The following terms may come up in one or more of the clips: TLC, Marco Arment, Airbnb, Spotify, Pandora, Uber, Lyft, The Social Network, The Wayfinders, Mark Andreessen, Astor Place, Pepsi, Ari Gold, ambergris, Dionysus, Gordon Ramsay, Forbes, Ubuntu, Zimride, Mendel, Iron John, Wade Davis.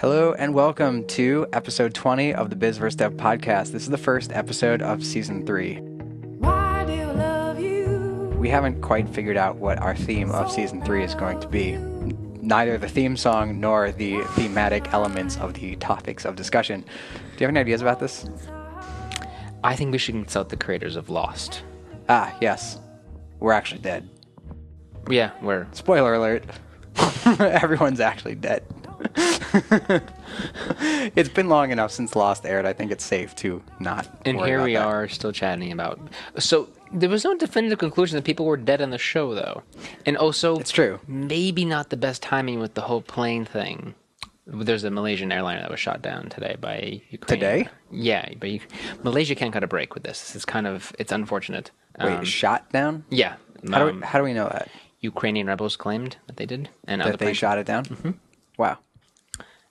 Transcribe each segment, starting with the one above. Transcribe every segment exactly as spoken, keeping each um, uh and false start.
Hello and welcome to episode twenty of the Biz versus. Dev podcast. This is the first episode of season three. Why do I love you? We haven't quite figured out what our theme of season three is going to be. Neither the theme song nor the thematic elements of the topics of discussion. Do you have any ideas about this? I think we should consult the creators of Lost. Ah, yes. We're actually dead. Yeah, we're... Spoiler alert. Everyone's actually dead. It's been long enough since Lost aired. I think it's safe to not. And here we are still chatting about. So there was no definitive conclusion that people were dead on the show, though. And also, it's true. Maybe not the best timing with the whole plane thing. There's a Malaysian airliner that was shot down today by Ukraine. Today? Yeah, but you, Malaysia can't cut a break with this. It's kind of it's unfortunate. Wait, um, shot down? Yeah. Um, how do we, how do we know that? Ukrainian rebels claimed that they did, and that they shot it down. Mm-hmm. Wow.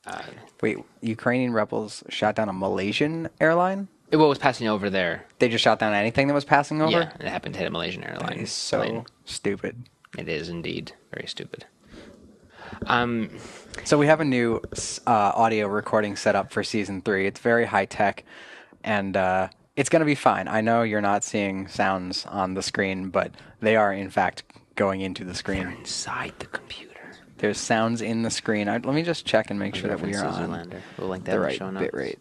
Uh, Wait, Ukrainian rebels shot down a Malaysian airline? It what was passing over there. They just shot down anything that was passing over? Yeah, it happened to hit a Malaysian airline. That is so plane. Stupid. It is indeed very stupid. Um, So we have a new uh, audio recording setup for season three. It's very high tech, and uh, it's going to be fine. I know you're not seeing sounds on the screen, but they are, in fact, going into the screen. They're inside the computer. There's sounds in the screen. I, let me just check and make sure that we are on we'll link that the right show bit rate.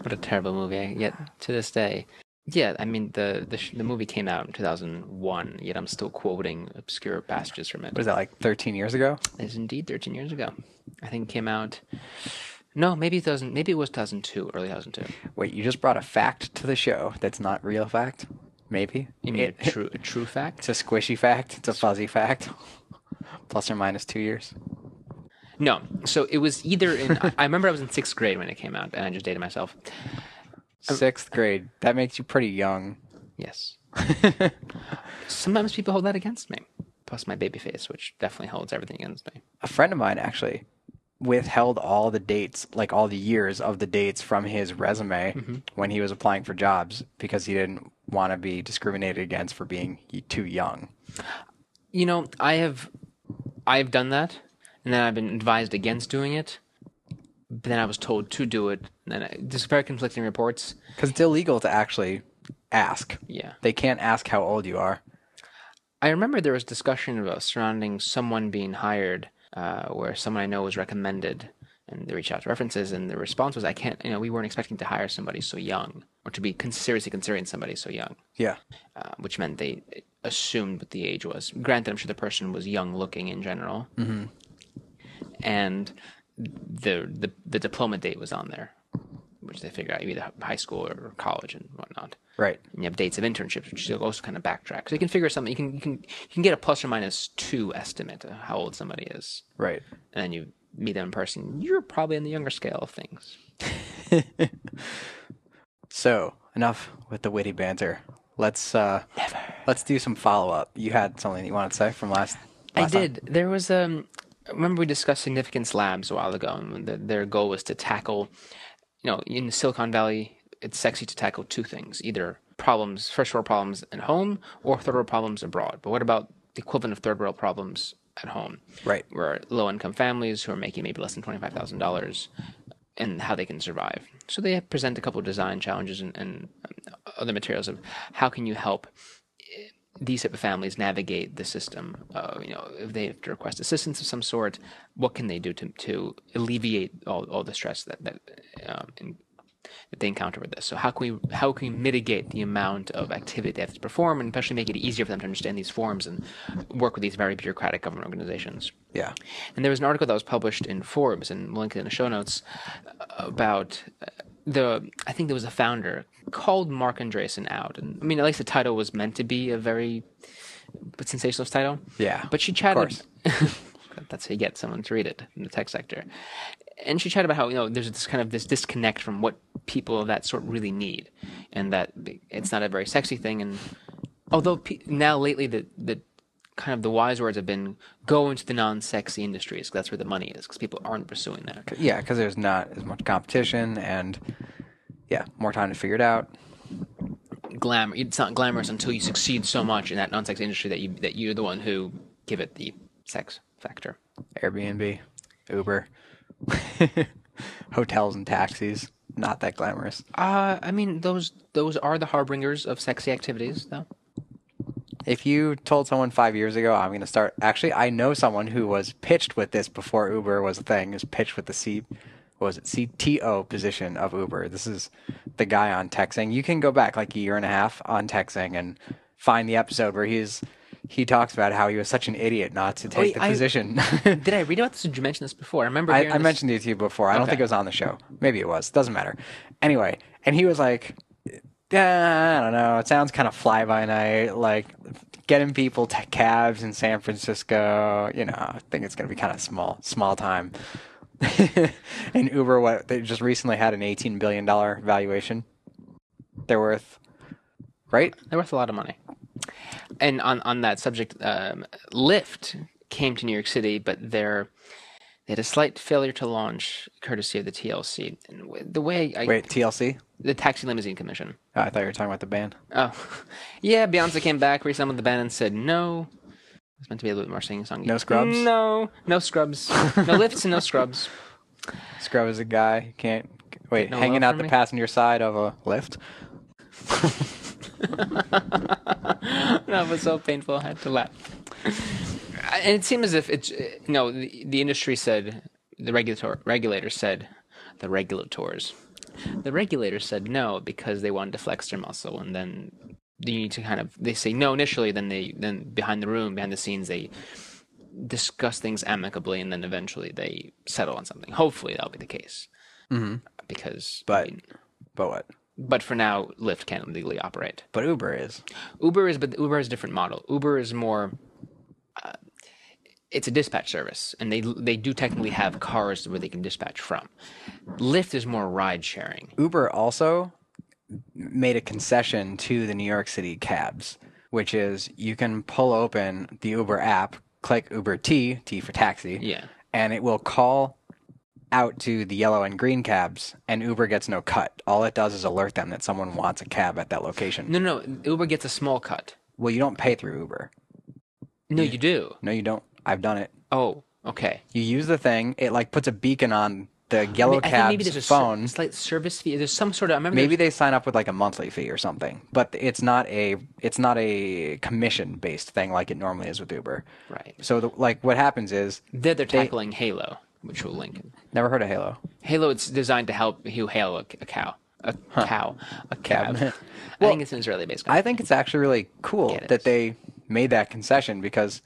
What a terrible movie, yet to this day. Yeah, I mean, the the, sh the movie came out in two thousand one, yet I'm still quoting obscure passages from it. What is that, like thirteen years ago? It's indeed thirteen years ago. I think it came out... No, maybe it, doesn't, maybe it was two thousand two, early two thousand two. Wait, you just brought a fact to the show that's not real fact? Maybe. You mean it, a, true, a true fact? It's a squishy fact. It's a fuzzy fact. Plus or minus two years. No. So it was either in... I remember I was in sixth grade when it came out, and I just dated myself. Sixth grade. That makes you pretty young. Yes. Sometimes people hold that against me. Plus my baby face, which definitely holds everything against me. A friend of mine, actually, withheld all the dates, like all the years of the dates from his resume mm-hmm. when he was applying for jobs because he didn't want to be discriminated against for being too young. You know, I have I've done that, and then I've been advised against doing it, but then I was told to do it, and then there's very conflicting reports. Because it's illegal to actually ask. Yeah. They can't ask how old you are. I remember there was discussion about surrounding someone being hired uh, where someone I know was recommended, and they reached out to references, and the response was, I can't, you know, we weren't expecting to hire somebody so young, or to be seriously considering somebody so young. Yeah. Uh, which meant they... assumed what the age was. Granted, I'm sure the person was young looking in general. Mm-hmm. And the, the the diploma date was on there, which they figured out either high school or college and whatnot. Right. And you have dates of internships, which is also kind of backtrack. So you can figure something, you can, you can, you can get a plus or minus two estimate of how old somebody is. Right. And then you meet them in person. You're probably in the younger scale of things. So, enough with the witty banter. Let's uh, Never. let's do some follow up. You had something you wanted to say from last. last I did. Time. There was um, remember we discussed Significance Labs a while ago, and the, their goal was to tackle, you know, in Silicon Valley, it's sexy to tackle two things: either problems, first world problems at home, or third world problems abroad. But what about the equivalent of third world problems at home? Right. Where low income families who are making maybe less than twenty five thousand dollars. And how they can survive. So they present a couple of design challenges and, and other materials of how can you help these type of families navigate the system. Uh, you know, if they have to request assistance of some sort, what can they do to to alleviate all, all the stress that that, um, in, that they encounter with this? So how can we how can we mitigate the amount of activity they have to perform, and especially make it easier for them to understand these forms and work with these very bureaucratic government organizations? Yeah. And there was an article that was published in Forbes, and we'll link it in the show notes, about the, I think there was a founder called Mark Andreessen out. And I mean, at least the title was meant to be a very sensationalist title. Yeah. But she chatted. Of course. That's how you get someone to read it in the tech sector. And she chatted about how, you know, there's this kind of this disconnect from what people of that sort really need, and that it's not a very sexy thing. And although pe now lately the, the kind of the wise words have been go into the non-sexy industries, because that's where the money is, because people aren't pursuing that. Yeah, because there's not as much competition, and yeah, more time to figure it out. Glamour, it's not glamorous until you succeed so much in that non-sexy industry that you that you're the one who give it the sex factor. Airbnb. Uber, hotels and taxis. Not that glamorous. Uh, I mean, those those are the harbingers of sexy activities, though. If you told someone five years ago, I'm going to start... Actually, I know someone who was pitched with this before Uber was a thing, is pitched with the C... What was it? C T O position of Uber. This is the guy on Texting. You can go back like a year and a half on Texting and find the episode where he's... He talks about how he was such an idiot not to take Wait, the I, position. Did I read about this? Or did you mention this before? I remember. I, I mentioned it to you before. I okay. don't think it was on the show. Maybe it was. Doesn't matter. Anyway, and he was like, "Yeah, I don't know. It sounds kind of fly by night, like getting people t- cabs in San Francisco. You know, I think it's going to be kind of small, small time." And Uber, what they just recently had an eighteen billion dollars valuation. They're worth, right? They're worth a lot of money. And on, on that subject, um, Lyft came to New York City, but they're, they had a slight failure to launch courtesy of the T L C. And the way I, Wait, T L C? The Taxi Limousine Commission. Oh, I thought you were talking about the band. Oh, yeah. Beyonce came back, reassembled the band, and said no. It's meant to be a little bit more singing-songy. No scrubs? No. No scrubs. No Lyfts and no scrubs. Scrub is a guy who can't... Wait, no hanging out the me? passenger side of a Lyft? That was so painful, I had to laugh. And it seemed as if it's no. The, the industry said the regulator regulator said the regulators, the regulators said no because they wanted to flex their muscle, and then you need to kind of they say no initially, then they then behind the room behind the scenes they discuss things amicably, and then eventually they settle on something. Hopefully that'll be the case, mm-hmm. because but I mean, but what. But for now, Lyft can't legally operate. But Uber is. Uber is, but Uber is a different model. Uber is more, uh, it's a dispatch service, and they they do technically have cars where they can dispatch from. Lyft is more ride sharing. Uber also made a concession to the New York City cabs, which is you can pull open the Uber app, click Uber T, T for taxi, yeah, and it will call out to the yellow and green cabs, and Uber gets no cut. All it does is alert them that someone wants a cab at that location. No, no, Uber gets a small cut. Well, you don't pay through Uber. No, you, you do. No, you don't. I've done it. Oh, okay. You use the thing. It like puts a beacon on the yellow I mean, cab's maybe there's a phone. Ser- it's like service fee. There's some sort of. I remember maybe there's... they sign up with like a monthly fee or something, but it's not a it's not a commission based thing like it normally is with Uber. Right. So the, like what happens is they're, they're tackling they, Halo. Which will link. Never heard of Halo. Halo, it's designed to help you hail a, a cow. A huh. cow. A cab. Well, I think it's an Israeli-based company. I think it's actually really cool that is. they made that concession because,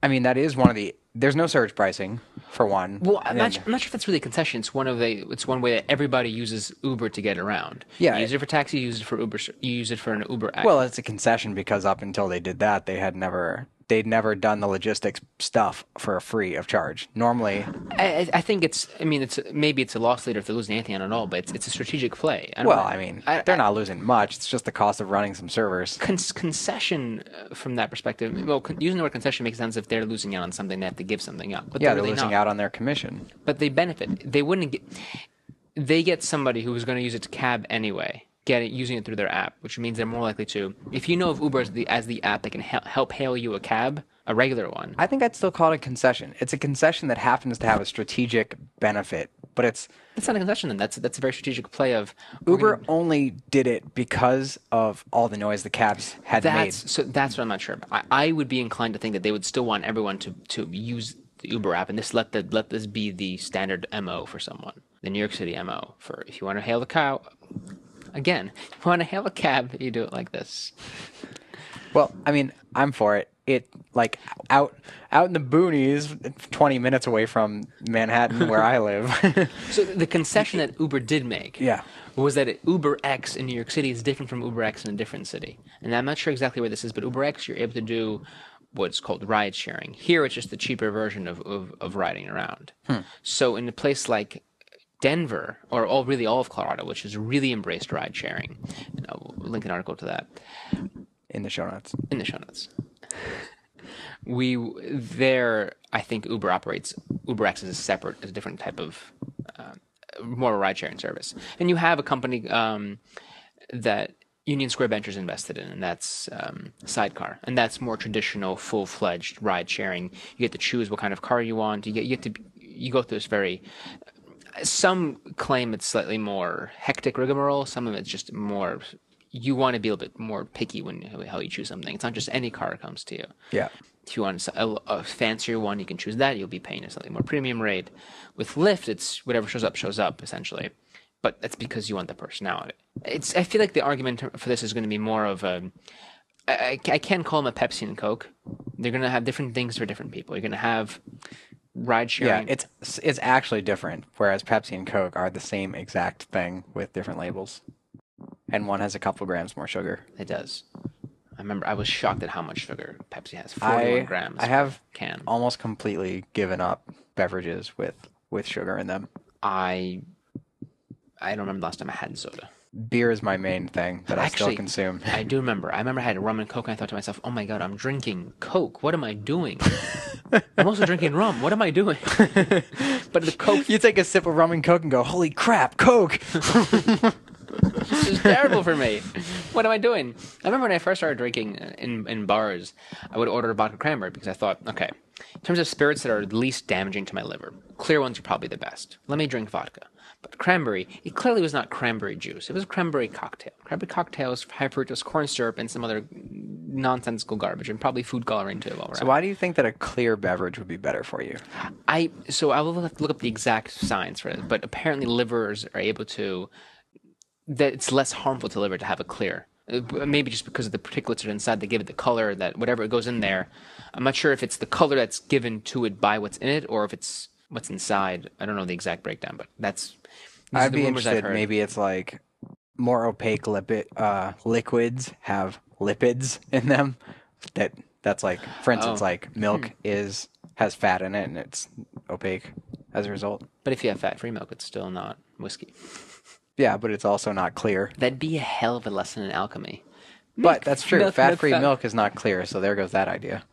I mean, that is one of the... There's no surge pricing, for one. Well, I'm not, I'm not sure if that's really a concession. It's one of the. It's one way that everybody uses Uber to get around. Yeah, you use it for taxi. You use it for Uber. You use it for an Uber app. Well, it's a concession because up until they did that, they had never. They'd never done the logistics stuff for free of charge. Normally, I, I think it's. I mean, it's maybe it's a loss leader if they're losing anything on it all, but it's, it's a strategic play. I don't well, know. I mean, I, they're I, not losing much. It's just the cost of running some servers. Con- concession uh, from that perspective. Well, con- using the word concession makes sense if they're losing out on something, they have to give something up. But yeah, they're, really they're losing not. out on their commission. But they benefit. They wouldn't get. They get somebody who was going to use it to cab anyway. Get it using it through their app, which means they're more likely to. If you know of Uber as the, as the app that can he- help hail you a cab, a regular one. I think I'd still call it a concession. It's a concession that happens to have a strategic benefit, but it's it's not a concession. Then that's that's a very strategic play of Uber gonna... only did it because of all the noise the cabs had that's, made. So that's what I'm not sure about. I, I would be inclined to think that they would still want everyone to to use the Uber app, and this let the let this be the standard M O for someone, the New York City M O for if you want to hail the cow. Again, you want to hail a cab, you do it like this. Well, I mean, I'm for it. It, like, out out in the boonies, twenty minutes away from Manhattan where I live. So the concession that Uber did make yeah. was that it, Uber X in New York City is different from Uber X in a different city. And I'm not sure exactly where this is, but Uber X, you're able to do what's called ride sharing. Here, it's just the cheaper version of, of, of riding around. Hmm. So in a place like Denver, or all really all of Colorado, which has really embraced ride sharing. And I'll link an article to that in the show notes. In the show notes, we there. I think Uber operates. UberX is a separate, is a different type of uh, more of a ride sharing service. And you have a company um, that Union Square Ventures invested in, and that's um, Sidecar, and that's more traditional, full fledged ride sharing. You get to choose what kind of car you want. You get you get to you go through this very, some claim it's slightly more hectic rigmarole, some of it's just more, you want to be a little bit more picky when how you choose something. It's not just any car comes to you. Yeah. If you want a, a fancier one, you can choose that. You'll be paying a slightly more premium rate. With Lyft, it's whatever shows up, shows up, essentially. But that's because you want the personality. It's, I feel like the argument for this is going to be more of a, I, I can't call them a Pepsi and Coke. They're going to have different things for different people. You're going to have ride sharing. Yeah, it's, it's actually different, whereas Pepsi and Coke are the same exact thing with different labels. And one has a couple grams more sugar. It does. I remember I was shocked at how much sugar Pepsi has. forty-one I, grams. I have can. almost completely given up beverages with, with sugar in them. I I don't remember the last time I had soda. Beer is my main thing that Actually, I still consume. I do remember. I remember I had rum and Coke, and I thought to myself, oh my God, I'm drinking Coke. What am I doing? I'm also drinking rum. What am I doing? But the Coke... You take a sip of rum and Coke and go, holy crap, Coke! This is terrible for me. What am I doing? I remember when I first started drinking in in bars, I would order a vodka cranberry because I thought, okay, in terms of spirits that are least damaging to my liver, clear ones are probably the best. Let me drink vodka. But cranberry, it clearly was not cranberry juice. It was a cranberry cocktail. Cranberry cocktails, high fructose corn syrup, and some other nonsensical garbage, and probably food coloring too. While we're so out. Why do you think that a clear beverage would be better for you? I So I will have to look up the exact science for it, but apparently livers are able to... that it's less harmful to liver to have a clear. Maybe just because of the particulates that are inside, they give it the color that whatever it goes in there. I'm not sure if it's the color that's given to it by what's in it or if it's what's inside. I don't know the exact breakdown, but that's... I'd be interested. Maybe it's like more opaque lipid, uh, liquids have lipids in them. That That's like, for instance, oh. like milk hmm. is has fat in it and it's opaque as a result. But if you have fat-free milk, it's still not whiskey. Yeah, but it's also not clear. That'd be a hell of a lesson in alchemy. Milk, but that's true. Milk, Fat-free milk, fat. milk is not clear, so there goes that idea.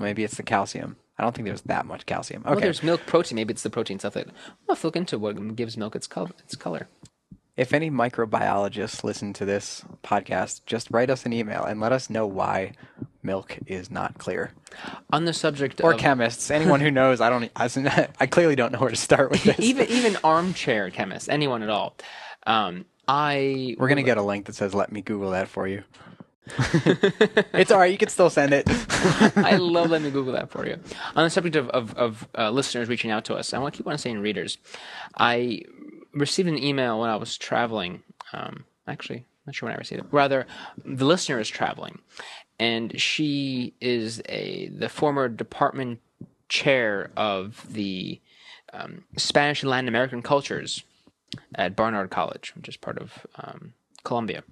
Maybe it's the calcium. I don't think there's that much calcium. Okay. Well, there's milk protein. Maybe it's the protein stuff that... We'll have to look into what gives milk its color. Its color. If any microbiologists listen to this podcast, just write us an email and let us know why milk is not clear. On the subject or of... Or chemists. Anyone who knows. I don't. I, I clearly don't know where to start with this. even, even armchair chemists. Anyone at all. Um, I... We're going to get a link that says, let me Google that for you. It's all right. You can still send it. I love letting me Google that for you. On the subject of, of, of uh, listeners reaching out to us, I want to keep on saying readers. I received an email when I was traveling. Um, actually, not sure when I received it. Rather, the listener is traveling. And she is a the former department chair of the um, Spanish and Latin American cultures at Barnard College, which is part of um, Columbia.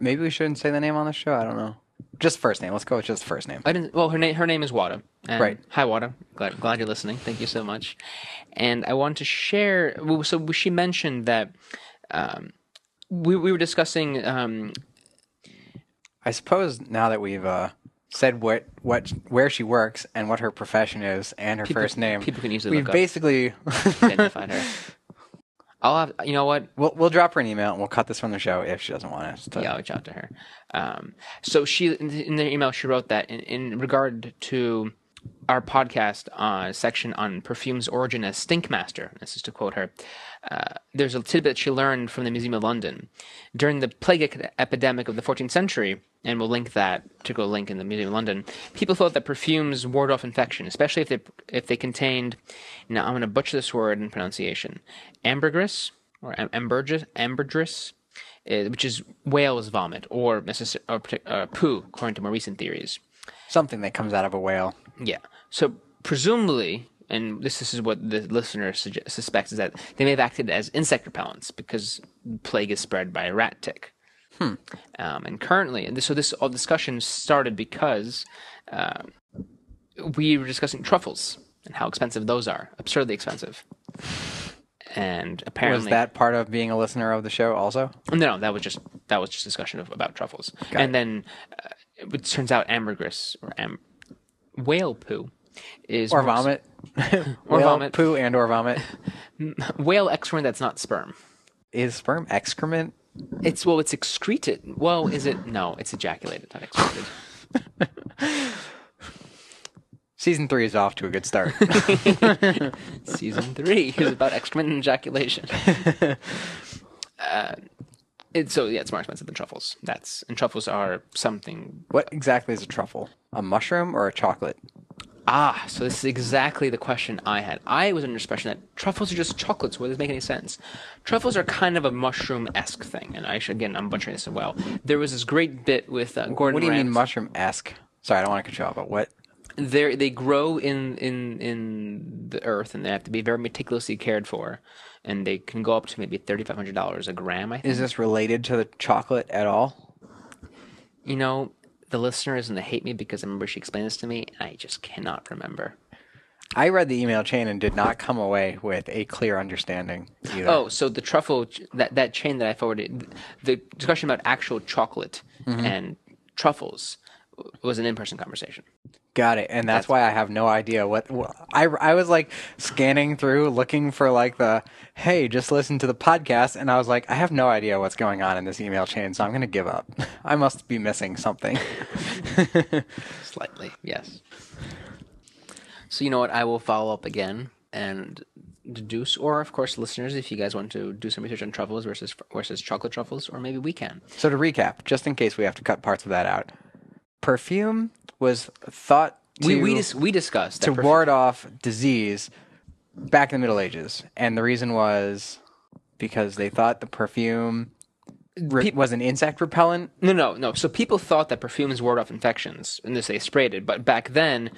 Maybe we shouldn't say the name on the show. I don't know. Just first name. Let's go with just first name. I didn't. Well, her name her name is Wada. And right. Hi, Wada. Glad glad you're listening. Thank you so much. And I want to share. So she mentioned that um, we we were discussing. Um, I suppose now that we've uh, said what what where she works and what her profession is and her people, first name, people can easily we've look basically up, identified her. I'll have, you know what? We'll we'll drop her an email and we'll cut this from the show if she doesn't want us to. Yeah, I'll reach out to her. Um, so she in the email she wrote that in, in regard to our podcast uh, section on perfume's origin as stink master. This is to quote her. Uh, there's a tidbit she learned from the Museum of London during the plague epidemic of the fourteenth century, and we'll link that particular link in the Museum of London. People thought that perfumes ward off infection, especially if they if they contained. Now I'm going to butcher this word in pronunciation. Ambergris or am, ambergris, ambergris, uh, which is whale's vomit or, necess- or uh, poo, according to more recent theories. Something that comes out of a whale. Yeah. So presumably, and this, this is what the listener su- suspects, is that they may have acted as insect repellents because plague is spread by a rat tick. Hmm. Um, and currently, and this, so this all discussion started because uh, we were discussing truffles and how expensive those are. Absurdly expensive. And apparently... Was that part of being a listener of the show also? No, that was just that was just discussion of, about truffles. Got and it. then uh, it turns out ambergris or am- whale poo is... Or vomit. or whale vomit. poo and or vomit. Whale excrement that's not sperm. Is sperm excrement? It's well, it's excreted. Well, is it? No, it's ejaculated, not excreted. Season three is off to a good start. Season three is about excrement and ejaculation. Uh, it's, so yeah, it's more expensive than truffles. That's and truffles are something. What exactly is a truffle? A mushroom or a chocolate? Ah, so this is exactly the question I had. I was under the impression that truffles are just chocolates. Well, it doesn't make any sense. Truffles are kind of a mushroom-esque thing, and I should, again, I'm butchering this as well. There was this great bit with uh, Gordon. What do you Ramsay. mean mushroom-esque? Sorry, I don't want to cut you off, but what? They they grow in in in the earth, and they have to be very meticulously cared for, and they can go up to maybe thirty-five hundred dollars a gram. I think. Is this related to the chocolate at all? You know. The listener is going to hate me because I remember she explained this to me. And I just cannot remember. I read the email chain and did not come away with a clear understanding either. Oh, so the truffle, that, that chain that I forwarded, the discussion about actual chocolate mm-hmm. and truffles was an in-person conversation. Got it. And that's, that's why I have no idea what, what I, I was like scanning through looking for like the, hey, just listen to the podcast. And I was like, I have no idea what's going on in this email chain. So I'm going to give up. I must be missing something. Slightly. Yes. So you know what? I will follow up again and deduce, or of course, listeners, if you guys want to do some research on truffles versus, versus chocolate truffles, or maybe we can. So to recap, just in case we have to cut parts of that out. Perfume was thought to, we, we, dis- we discussed that to perfume. ward off disease back in the Middle Ages. And the reason was because they thought the perfume re- Pe- was an insect repellent? No, no, no. So people thought that perfumes ward off infections, and this they sprayed it. But back then,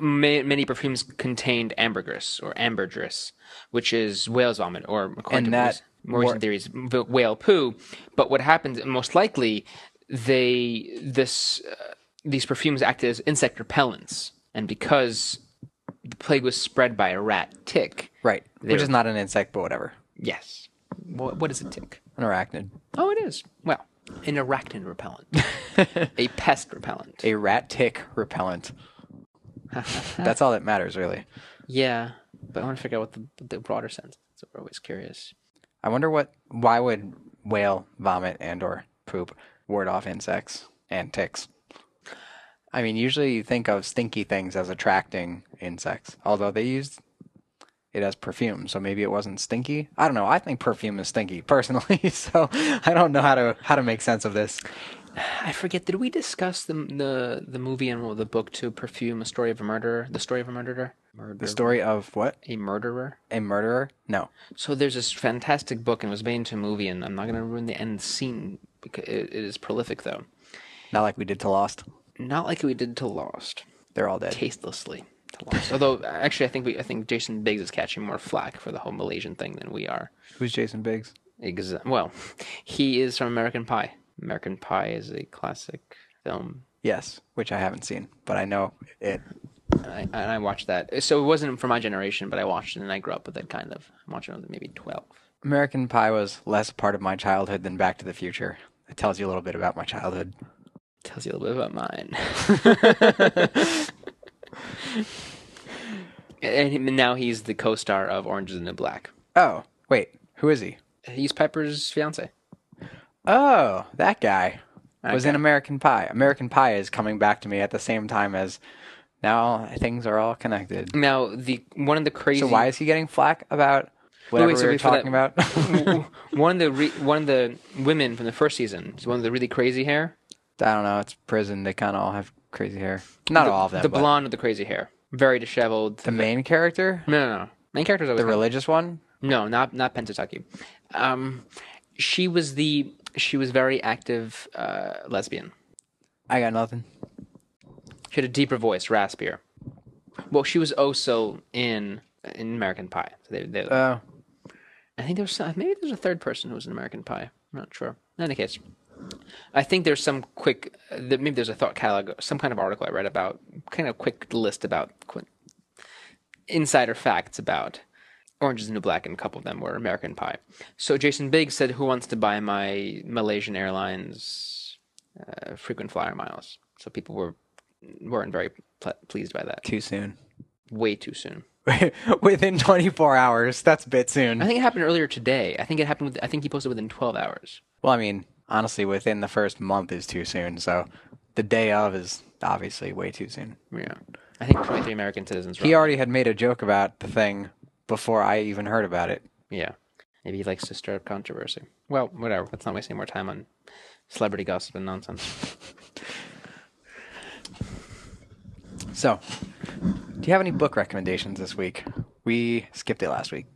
may- many perfumes contained ambergris or ambergris, which is whale's vomit, or according and to that, more recent war- theories, whale poo. But what happened, most likely, they this... Uh, these perfumes acted as insect repellents, and because the plague was spread by a rat tick. Right, which were... is not an insect, but whatever. Yes. What, what is a tick? An arachnid. Oh, it is. Well, an arachnid repellent. A pest repellent. A rat tick repellent. That's all that matters, really. Yeah, but I want to figure out what the, the broader sense is. We're always curious. I wonder what. Why would whale vomit and or poop ward off insects and ticks? I mean, usually you think of stinky things as attracting insects, although they used it as perfume, so maybe it wasn't stinky. I don't know. I think perfume is stinky, personally, so I don't know how to how to make sense of this. I forget. Did we discuss the the, the movie and well, the book to Perfume, A Story of a Murderer? The Story of a Murderer? Murderer? The Story of what? A Murderer. A Murderer? No. So there's this fantastic book, and it was made into a movie, and I'm not going to ruin the end scene. Because it, it is prolific, though. Not like we did to Lost. Not like we did to Lost. They're all dead. Tastelessly to Lost. Although, actually, I think we, I think Jason Biggs is catching more flack for the whole Malaysian thing than we are. Who's Jason Biggs? Exa- well, he is from American Pie. American Pie is a classic film. Yes, which I haven't seen, but I know it. I, and I watched that. So it wasn't for my generation, but I watched it, and I grew up with it, kind of. I'm watching it maybe twelve. American Pie was less a part of my childhood than Back to the Future. It tells you a little bit about my childhood. Tells you a little bit about mine. And now he's the co-star of Orange Is the New Black. Oh, wait. Who is he? He's Piper's fiance. Oh, that guy okay. was in American Pie. American Pie is coming back to me at the same time as now things are all connected. Now, the one of the crazy... So why is he getting flack about... Whatever wait, so we were talking that, about. one of the re, one of the women from the first season, one of the really crazy hair. I don't know. It's prison. They kind of all have crazy hair. Not the, all of them. The but blonde with the crazy hair, very disheveled. The main character? No, no, no. Main character is always the religious of, one. No, not not Pentataki. Um, she was the she was very active uh, lesbian. I got nothing. She had a deeper voice, raspier. Well, she was also in in American Pie. So they they. Uh, I think there's maybe there's a third person who was in American Pie. I'm not sure. In any case, I think there's some quick maybe there's a thought catalog, some kind of article I read about, kind of quick list about insider facts about Orange Is the New Black, and a couple of them were American Pie. So Jason Biggs said, "Who wants to buy my Malaysian Airlines uh, frequent flyer miles?" So people were weren't very ple- pleased by that. Too soon. Way too soon. Within twenty-four hours. That's a bit soon. I think it happened earlier today. I think it happened. With, I think he posted within twelve hours. Well, I mean, honestly, within the first month is too soon. So the day of is obviously way too soon. Yeah. I think twenty-three American citizens were He on. Already had made a joke about the thing before I even heard about it. Yeah. Maybe he likes to stir up controversy. Well, whatever. Let's not waste any more time on celebrity gossip and nonsense. So, do you have any book recommendations this week? We skipped it last week.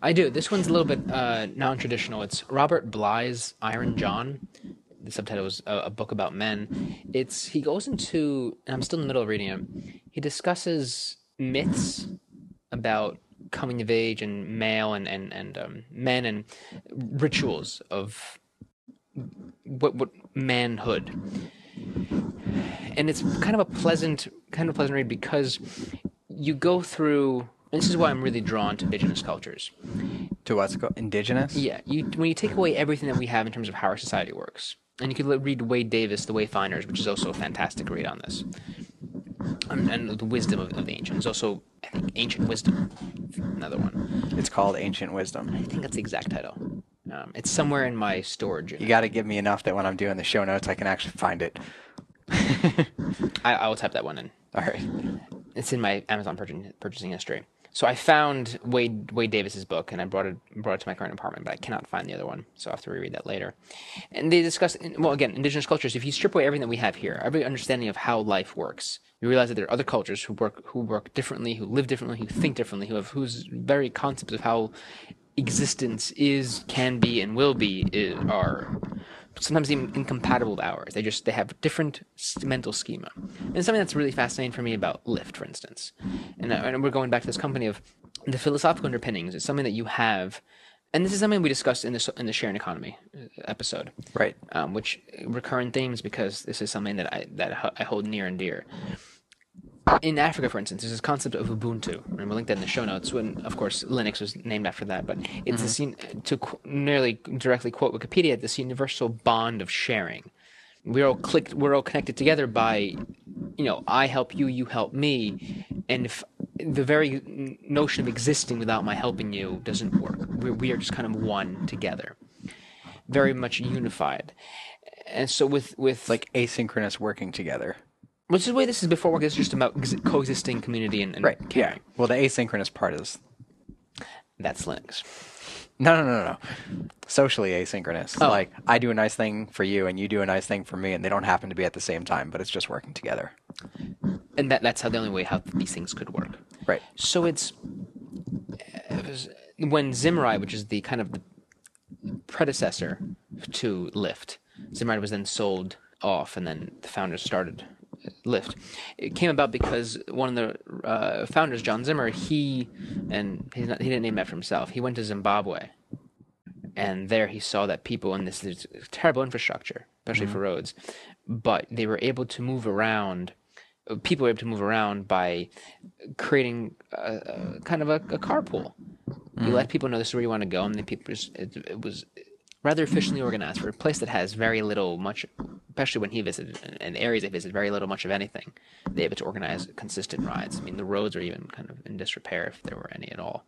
I do. This one's a little bit uh, non-traditional. It's Robert Bly's Iron John. The subtitle was a, a book about men. It's he goes into, and I'm still in the middle of reading it, he discusses myths about coming of age and male and, and, and um, men and rituals of what, what manhood. And it's kind of a pleasant, kind of pleasant read because you go through... And this is why I'm really drawn to indigenous cultures. To what's called indigenous? Yeah. You, when you take away everything that we have in terms of how our society works, and you could read Wade Davis, The Wayfinders, which is also a fantastic read on this, and, and the wisdom of, of the ancients. Also, I think, Ancient Wisdom, another one. It's called Ancient Wisdom. I think that's the exact title. Um, it's somewhere in my storage unit. You got to give me enough that when I'm doing the show notes, I can actually find it. I, I will type that one in. All right. It's in my Amazon purchasing, purchasing history. So I found Wade Wade Davis's book, and I brought it brought it to my current apartment, but I cannot find the other one, so I have to reread that later. And they discuss, well, again, indigenous cultures. If you strip away everything that we have here, every understanding of how life works, you realize that there are other cultures who work who work differently, who live differently, who think differently, who have whose very concepts of how existence is, can be, and will be is, are sometimes even incompatible with ours. They just they have different mental schema. And something that's really fascinating for me about Lyft, for instance, and, and we're going back to this company of the philosophical underpinnings. It's something that you have, and this is something we discussed in the in the sharing economy episode, right? Um, which recurrent themes because this is something that I that I hold near and dear. In Africa, for instance, there's this concept of Ubuntu, and we'll link that in the show notes. When, of course, Linux was named after that, but it's mm-hmm. a, to qu- nearly directly quote Wikipedia, this universal bond of sharing. We're all clicked, we're all connected together by, you know, I help you, you help me, and if the very notion of existing without my helping you doesn't work. We're, we are just kind of one together, very much unified, and so with with like asynchronous working together. Which is the way this is before work. It's just about coexisting community and, and right. Caring. Yeah. Well, the asynchronous part is that's Linux. No, no, no, no. Socially asynchronous. Oh. Like I do a nice thing for you, and you do a nice thing for me, and they don't happen to be at the same time, but it's just working together. And that—that's how the only way how these things could work. Right. So it's it was, when Zimride, which is the kind of the predecessor to Lyft, Zimride was then sold off, and then the founders started Lyft. It came about because one of the uh, founders, John Zimmer, he and he's not, he didn't name that for himself. He went to Zimbabwe, and there he saw that people in this, this terrible infrastructure, especially mm-hmm. for roads, but they were able to move around. People were able to move around by creating a, a kind of a, a carpool. Mm-hmm. You let people know this is where you want to go, and the people just, it, it was rather efficiently organized for a place that has very little, much. Especially when he visited, and areas they visited, very little much of anything. They were able to organize consistent rides. I mean, the roads are even kind of in disrepair if there were any at all.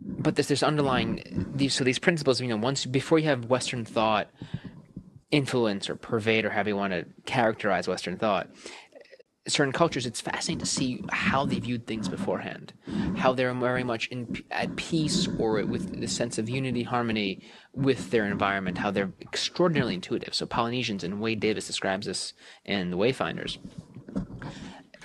But there's this underlying, these so these principles, you know, once before you have Western thought influence or pervade or however you want to characterize Western thought, certain cultures, it's fascinating to see how they viewed things beforehand, how they're very much in, at peace or with the sense of unity, harmony with their environment, how they're extraordinarily intuitive. So Polynesians, and Wade Davis describes this in The Wayfinders,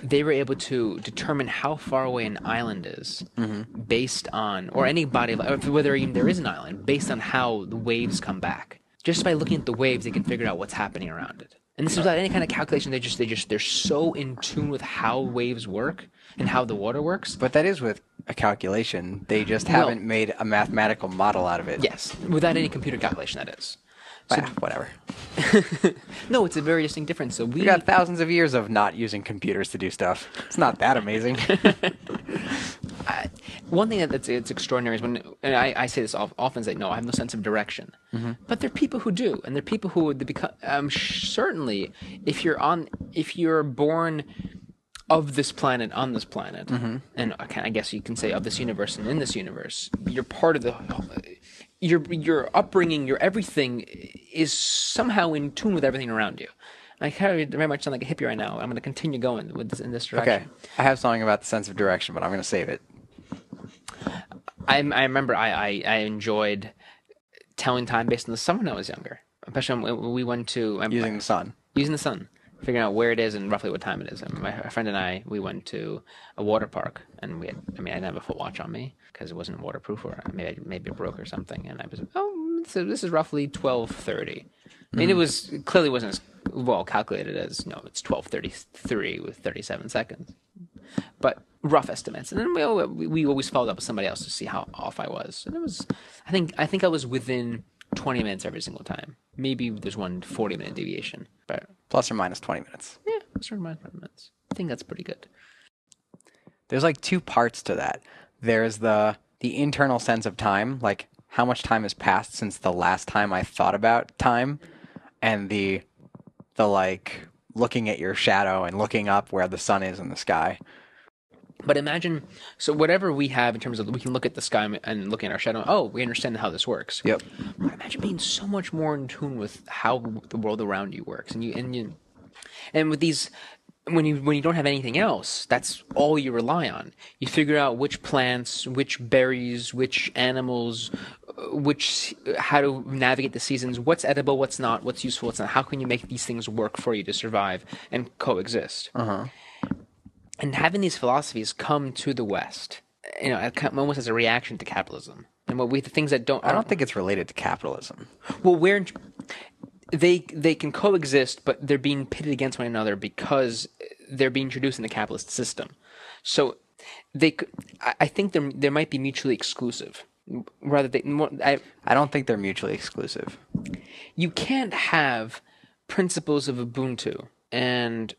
they were able to determine how far away an island is mm-hmm. based on, or any body of, whether even there is an island, based on how the waves come back. Just by looking at the waves, they can figure out what's happening around it. And this is without any kind of calculation. They just, they just, they're so in tune with how waves work and how the water works. But that is with a calculation. They just haven't well, made a mathematical model out of it. Yes, without any computer calculation, that is. So, ah, whatever. No, it's a very distinct difference. So we, we got thousands of years of not using computers to do stuff. It's not that amazing. I, one thing that, that's it's extraordinary is when, and I, I say this often, is that no, I have no sense of direction. Mm-hmm. But there are people who do, and there are people who would become. Um, certainly, if you're on, if you're born of this planet, on this planet, mm-hmm. and I, can, I guess you can say of this universe and in this universe, you're part of the. your your upbringing, your everything is somehow in tune with everything around you. I kind of very much sound like a hippie right now. I'm going to continue going with this, in this direction. Okay, I have something about the sense of direction, but I'm going to save it. I, I remember I, I, I enjoyed telling time based on the sun when I was younger. Especially when we went to... I'm, using the sun. Using the sun. Figuring out where it is and roughly what time it is. And my friend and I, we went to a water park, and we had, I mean, I didn't have a foot watch on me because it wasn't waterproof, or maybe, maybe it broke or something. And I was like, oh, so this is roughly twelve thirty. I mean, mm. it was it clearly wasn't as well calculated as, no, it's twelve thirty-three with thirty-seven seconds. But rough estimates. And then we always, we always followed up with somebody else to see how off I was. And it was, I think, I think I was within twenty minutes every single time. Maybe there's one forty-minute deviation. But plus or minus twenty minutes. Yeah, plus or minus twenty minutes. I think that's pretty good. There's like two parts to that. There's the the internal sense of time, like how much time has passed since the last time I thought about time, and the the like looking at your shadow and looking up where the sun is in the sky. But imagine, so whatever we have in terms of, we can look at the sky and look at our shadow, oh, we understand how this works. Yep. Imagine being so much more in tune with how the world around you works. And you, and you, and with these, when you, when you don't have anything else, that's all you rely on. You figure out which plants, which berries, which animals, which, how to navigate the seasons, what's edible, what's not, what's useful, what's not. How can you make these things work for you to survive and coexist? Uh-huh. And having these philosophies come to the West, you know, almost as a reaction to capitalism, and what we the things that don't. I don't um, think it's related to capitalism. Well, where they they can coexist, but they're being pitted against one another because they're being introduced in the capitalist system. So they, I think there there might be mutually exclusive. Rather, they more, I I don't think they're mutually exclusive. You can't have principles of Ubuntu and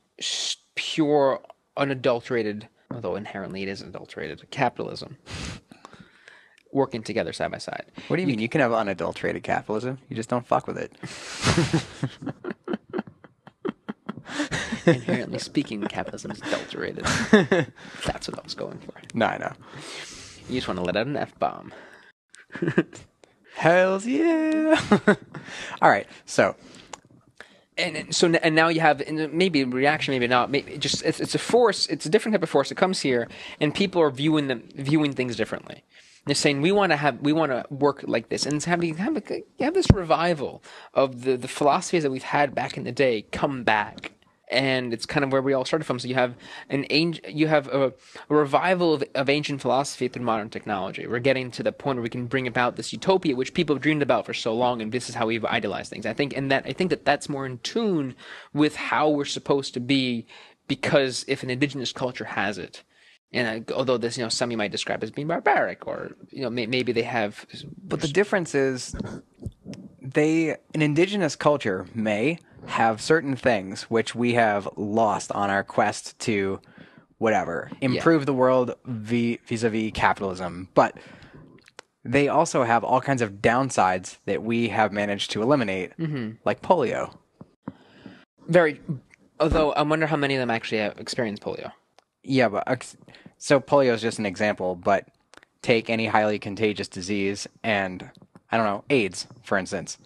pure, unadulterated, although inherently it is adulterated, capitalism working together side by side. What do you, you mean? You can have unadulterated capitalism. You just don't fuck with it. Inherently speaking, capitalism is adulterated. That's what I was going for. No, I know. You just want to let out an F-bomb. Hells yeah. All right, so... And so, and now you have maybe reaction, maybe not. Maybe just it's, it's a force. It's a different type of force that comes here, and people are viewing them, viewing things differently. They're saying we want to have, we want to work like this, and it's having have, a, have this revival of the the philosophies that we've had back in the day come back, and it's kind of where we all started from. So you have an you have a, a revival of, of ancient philosophy through modern technology. We're getting to the point where we can bring about this utopia which people have dreamed about for so long, and this is how we've idealized things. I think, and that I think that that's more in tune with how we're supposed to be, because if an indigenous culture has it, and I, although this, you know, some you might describe as being barbaric, or you know, may, maybe they have, but the difference is they an indigenous culture may have certain things which we have lost on our quest to whatever improve yeah. the world vis-a-vis capitalism, but they also have all kinds of downsides that we have managed to eliminate, mm-hmm. like polio. Very, although I wonder how many of them actually have experienced polio. Yeah, but so polio is just an example, but take any highly contagious disease, and I don't know, AIDS, for instance.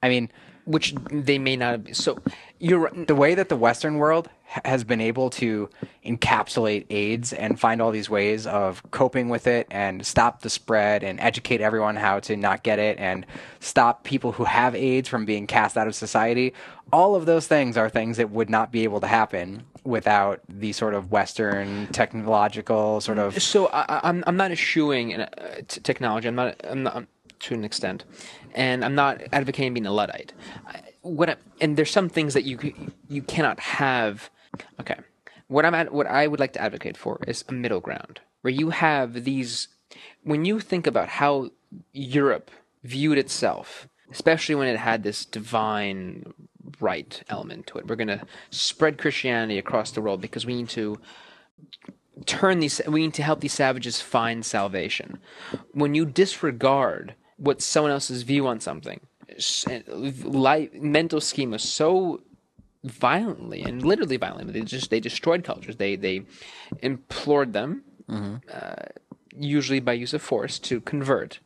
I mean, which they may not have. So you're the way that the Western world has been able to encapsulate AIDS and find all these ways of coping with it and stop the spread and educate everyone how to not get it and stop people who have AIDS from being cast out of society. All of those things are things that would not be able to happen without the sort of Western technological sort of. So I, I'm I'm not eschewing uh, t technology. I'm not. I'm not I'm, to an extent, and I'm not advocating being a Luddite. I, what I, and there's some things that you you cannot have. Okay, what I'm at, what I would like to advocate for is a middle ground where you have these. When you think about how Europe viewed itself, especially when it had this divine right element to it, we're going to spread Christianity across the world because we need to turn these. We need to help these savages find salvation. When you disregard what someone else's view on something, life, mental schema so violently and literally violently, they just they destroyed cultures. They they implored them, mm-hmm. uh, usually by use of force, to convert.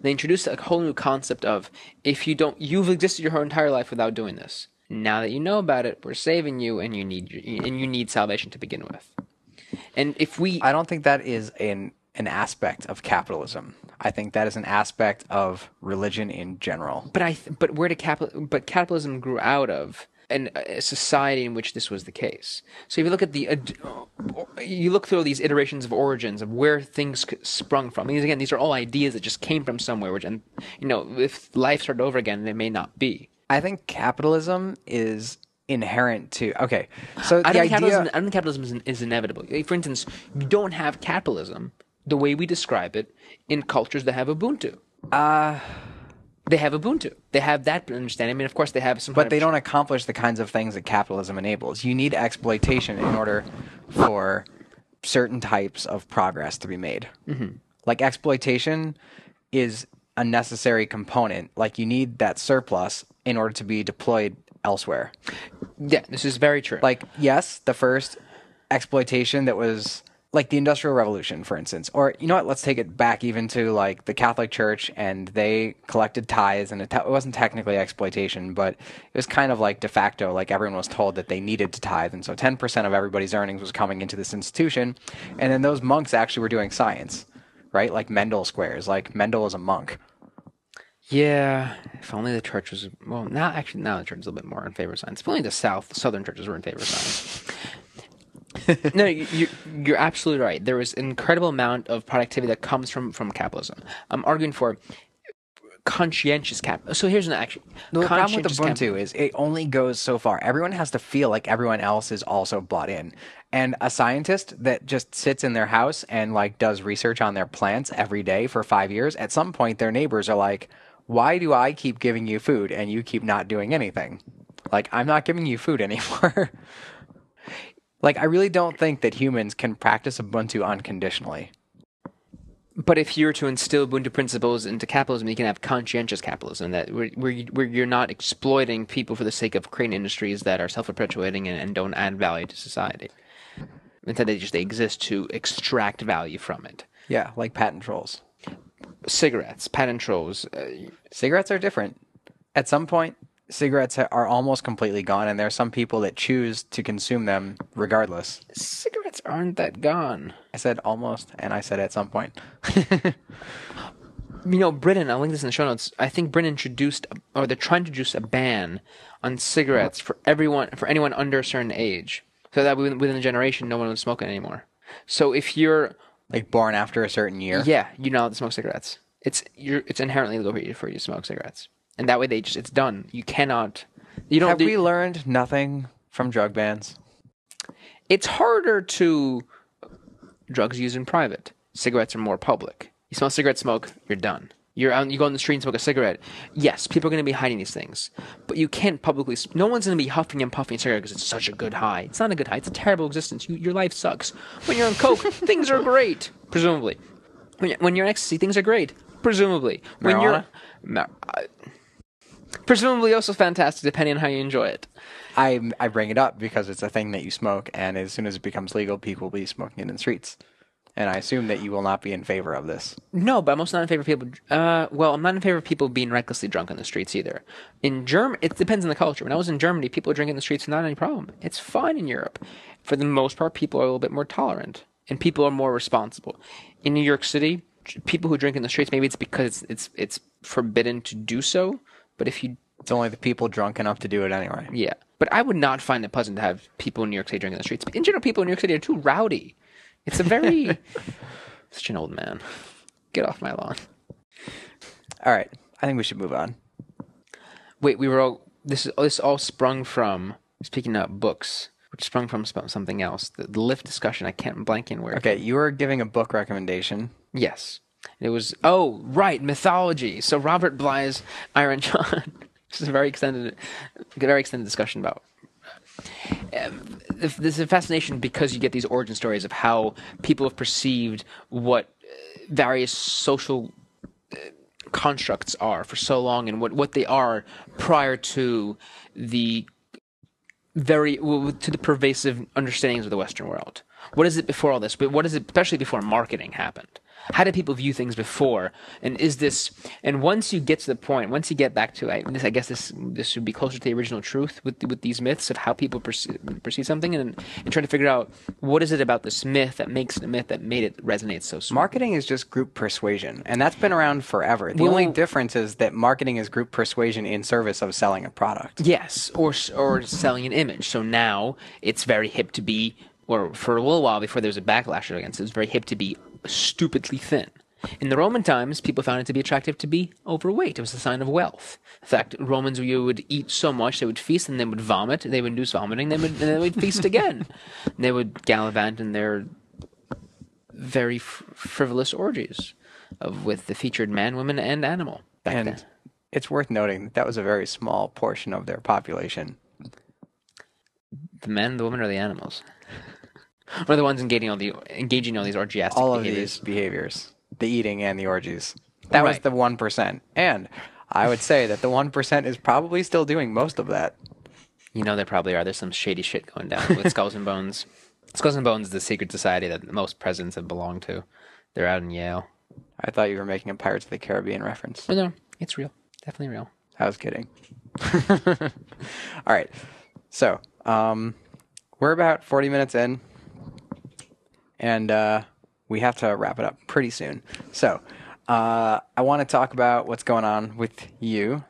They introduced a whole new concept of, if you don't, you've existed your whole entire life without doing this. Now that you know about it, we're saving you, and you need and you need salvation to begin with. And if we, I don't think that is an an aspect of capitalism. I think that is an aspect of religion in general. But I, th- but where did capital? But capitalism grew out of an, a society in which this was the case. So if you look at the, uh, you look through all these iterations of origins of where things sprung from. These again, these are all ideas that just came from somewhere. Which, and you know, if life started over again, they may not be. I think capitalism is inherent to okay. So the I think idea, capitalism, I think capitalism is, is inevitable. For instance, you don't have capitalism the way we describe it in cultures that have Ubuntu. Uh, they have Ubuntu. They have that understanding. I mean, of course, they have some. But they don't accomplish the kinds of things that capitalism enables. You need exploitation in order for certain types of progress to be made. Mm-hmm. Like exploitation is a necessary component. Like you need that surplus in order to be deployed elsewhere. Yeah, this is very true. Like, yes, the first exploitation that was... like the Industrial Revolution, for instance. Or, you know what, let's take it back even to, like, the Catholic Church, and they collected tithes, and it, it wasn't technically exploitation, but it was kind of like de facto, like everyone was told that they needed to tithe, and so ten percent of everybody's earnings was coming into this institution, and then those monks actually were doing science, right? Like Mendel squares, like Mendel is a monk. Yeah, if only the church was, well, now, actually, now the church is a little bit more in favor of science. If only the South, Southern churches were in favor of science. No, you, you're absolutely right. There is an incredible amount of productivity that comes from, from capitalism. I'm arguing for conscientious cap. So here's an action. The problem with Ubuntu is it only goes so far. Everyone has to feel like everyone else is also bought in. And a scientist that just sits in their house and like does research on their plants every day for five years, at some point their neighbors are like, why do I keep giving you food and you keep not doing anything? Like, I'm not giving you food anymore. Like, I really don't think that humans can practice Ubuntu unconditionally. But if you were to instill Ubuntu principles into capitalism, you can have conscientious capitalism, that where, where, you, where you're not exploiting people for the sake of creating industries that are self-perpetuating and, and don't add value to society. Instead, they just they exist to extract value from it. Yeah, like patent trolls. Cigarettes, patent trolls. Uh, cigarettes are different. At some point... cigarettes are almost completely gone, and there are some people that choose to consume them regardless. Cigarettes aren't that gone. I said almost, and I said at some point. You know, Britain, I'll link this in the show notes, I think Britain introduced, or they're trying to introduce a ban on cigarettes for everyone, for anyone under a certain age, so that within a generation, no one would smoke it anymore. So if you're... like born after a certain year? Yeah, you're not allowed to smoke cigarettes. It's you're, it's inherently illegal for you to smoke cigarettes. And that way they just, it's done. You cannot, you don't. Have do, we learned nothing from drug bans? It's harder to, drugs used in private. Cigarettes are more public. You smell cigarette smoke, you're done. You're out, you go on the street and smoke a cigarette. Yes, people are going to be hiding these things. But you can't publicly, no one's going to be huffing and puffing a cigarette because it's such a good high. It's not a good high. It's a terrible existence. You, your life sucks. When you're on coke, things are great, presumably. When, when you're on ecstasy, things are great, presumably. When Marijuana? You're, uh, presumably also fantastic, depending on how you enjoy it. I I bring it up because it's a thing that you smoke, and as soon as it becomes legal, people will be smoking it in the streets. And I assume that you will not be in favor of this. No, but I'm also not in favor of people... Uh, well, I'm not in favor of people being recklessly drunk on the streets either. In Germany, it depends on the culture. When I was in Germany, people drinking in the streets, not any problem. It's fine in Europe. For the most part, people are a little bit more tolerant, and people are more responsible. In New York City, people who drink in the streets, maybe it's because it's it's forbidden to do so. But if you... it's only the people drunk enough to do it anyway. Yeah. But I would not find it pleasant to have people in New York City drinking in the streets. In general, people in New York City are too rowdy. It's a very... such an old man. Get off my lawn. All right. I think we should move on. Wait, we were all... This, is, this all sprung from... speaking of books, which sprung from something else. The, the Lyft discussion, I can't blank in where... okay, you were giving a book recommendation. Yes. It was, oh, right, mythology. So Robert Bly's Iron John. This is a very extended, very extended discussion about um, this fascination, because you get these origin stories of how people have perceived what various social constructs are for so long, and what, what they are prior to the very to the pervasive understandings of the Western world. What is it before all this? But what is it, especially before marketing happened? How did people view things before? And is this – and once you get to the point, once you get back to I, – I guess this this would be closer to the original truth with with these myths of how people perceive, perceive something, and, and trying to figure out what is it about this myth that makes the myth that made it resonate so strong. Marketing is just group persuasion, and that's been around forever. The well, only difference is that marketing is group persuasion in service of selling a product. Yes, or or selling an image. So now it's very hip to be – or for a little while before there was a backlash against it, it was very hip to be stupidly thin. In the Roman times, people found it to be attractive to be overweight. It was a sign of wealth. In fact, Romans you would eat so much, they would feast and they would vomit. They would induce vomiting, they would, and they would feast again. And they would gallivant in their very fr frivolous orgies of, with the featured man, woman, and animal back and then. It's worth noting that that was a very small portion of their population. The men, the women, or the animals? One of the ones engaging all the engaging all these orgiastic all of behaviors. these behaviors, the eating and the orgies. That right. was the one percent, and I would say that the one percent is probably still doing most of that. You know, they probably are. There's some shady shit going down with Skulls and Bones. Skulls and Bones is the secret society that most presidents have belonged to. They're out in Yale. I thought you were making a Pirates of the Caribbean reference. No, no, it's real, definitely real. I was kidding. All right, so um, we're about forty minutes in. And uh, we have to wrap it up pretty soon. So uh, I want to talk about what's going on with you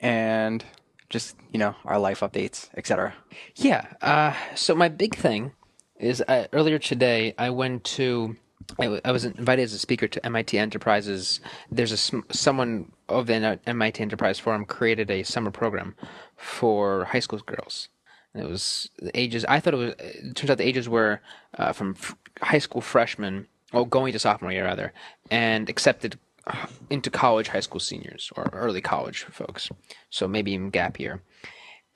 and just, you know, our life updates, et cetera. Yeah. Uh, so my big thing is I, earlier today I went to – I was invited as a speaker to M I T Enterprises. There's a, someone of the M I T Enterprise Forum created a summer program for high school girls. And it was the ages – I thought it was – it turns out the ages were uh, from – high school freshmen, or going to sophomore year rather, and accepted into college high school seniors or early college folks, so maybe even gap year.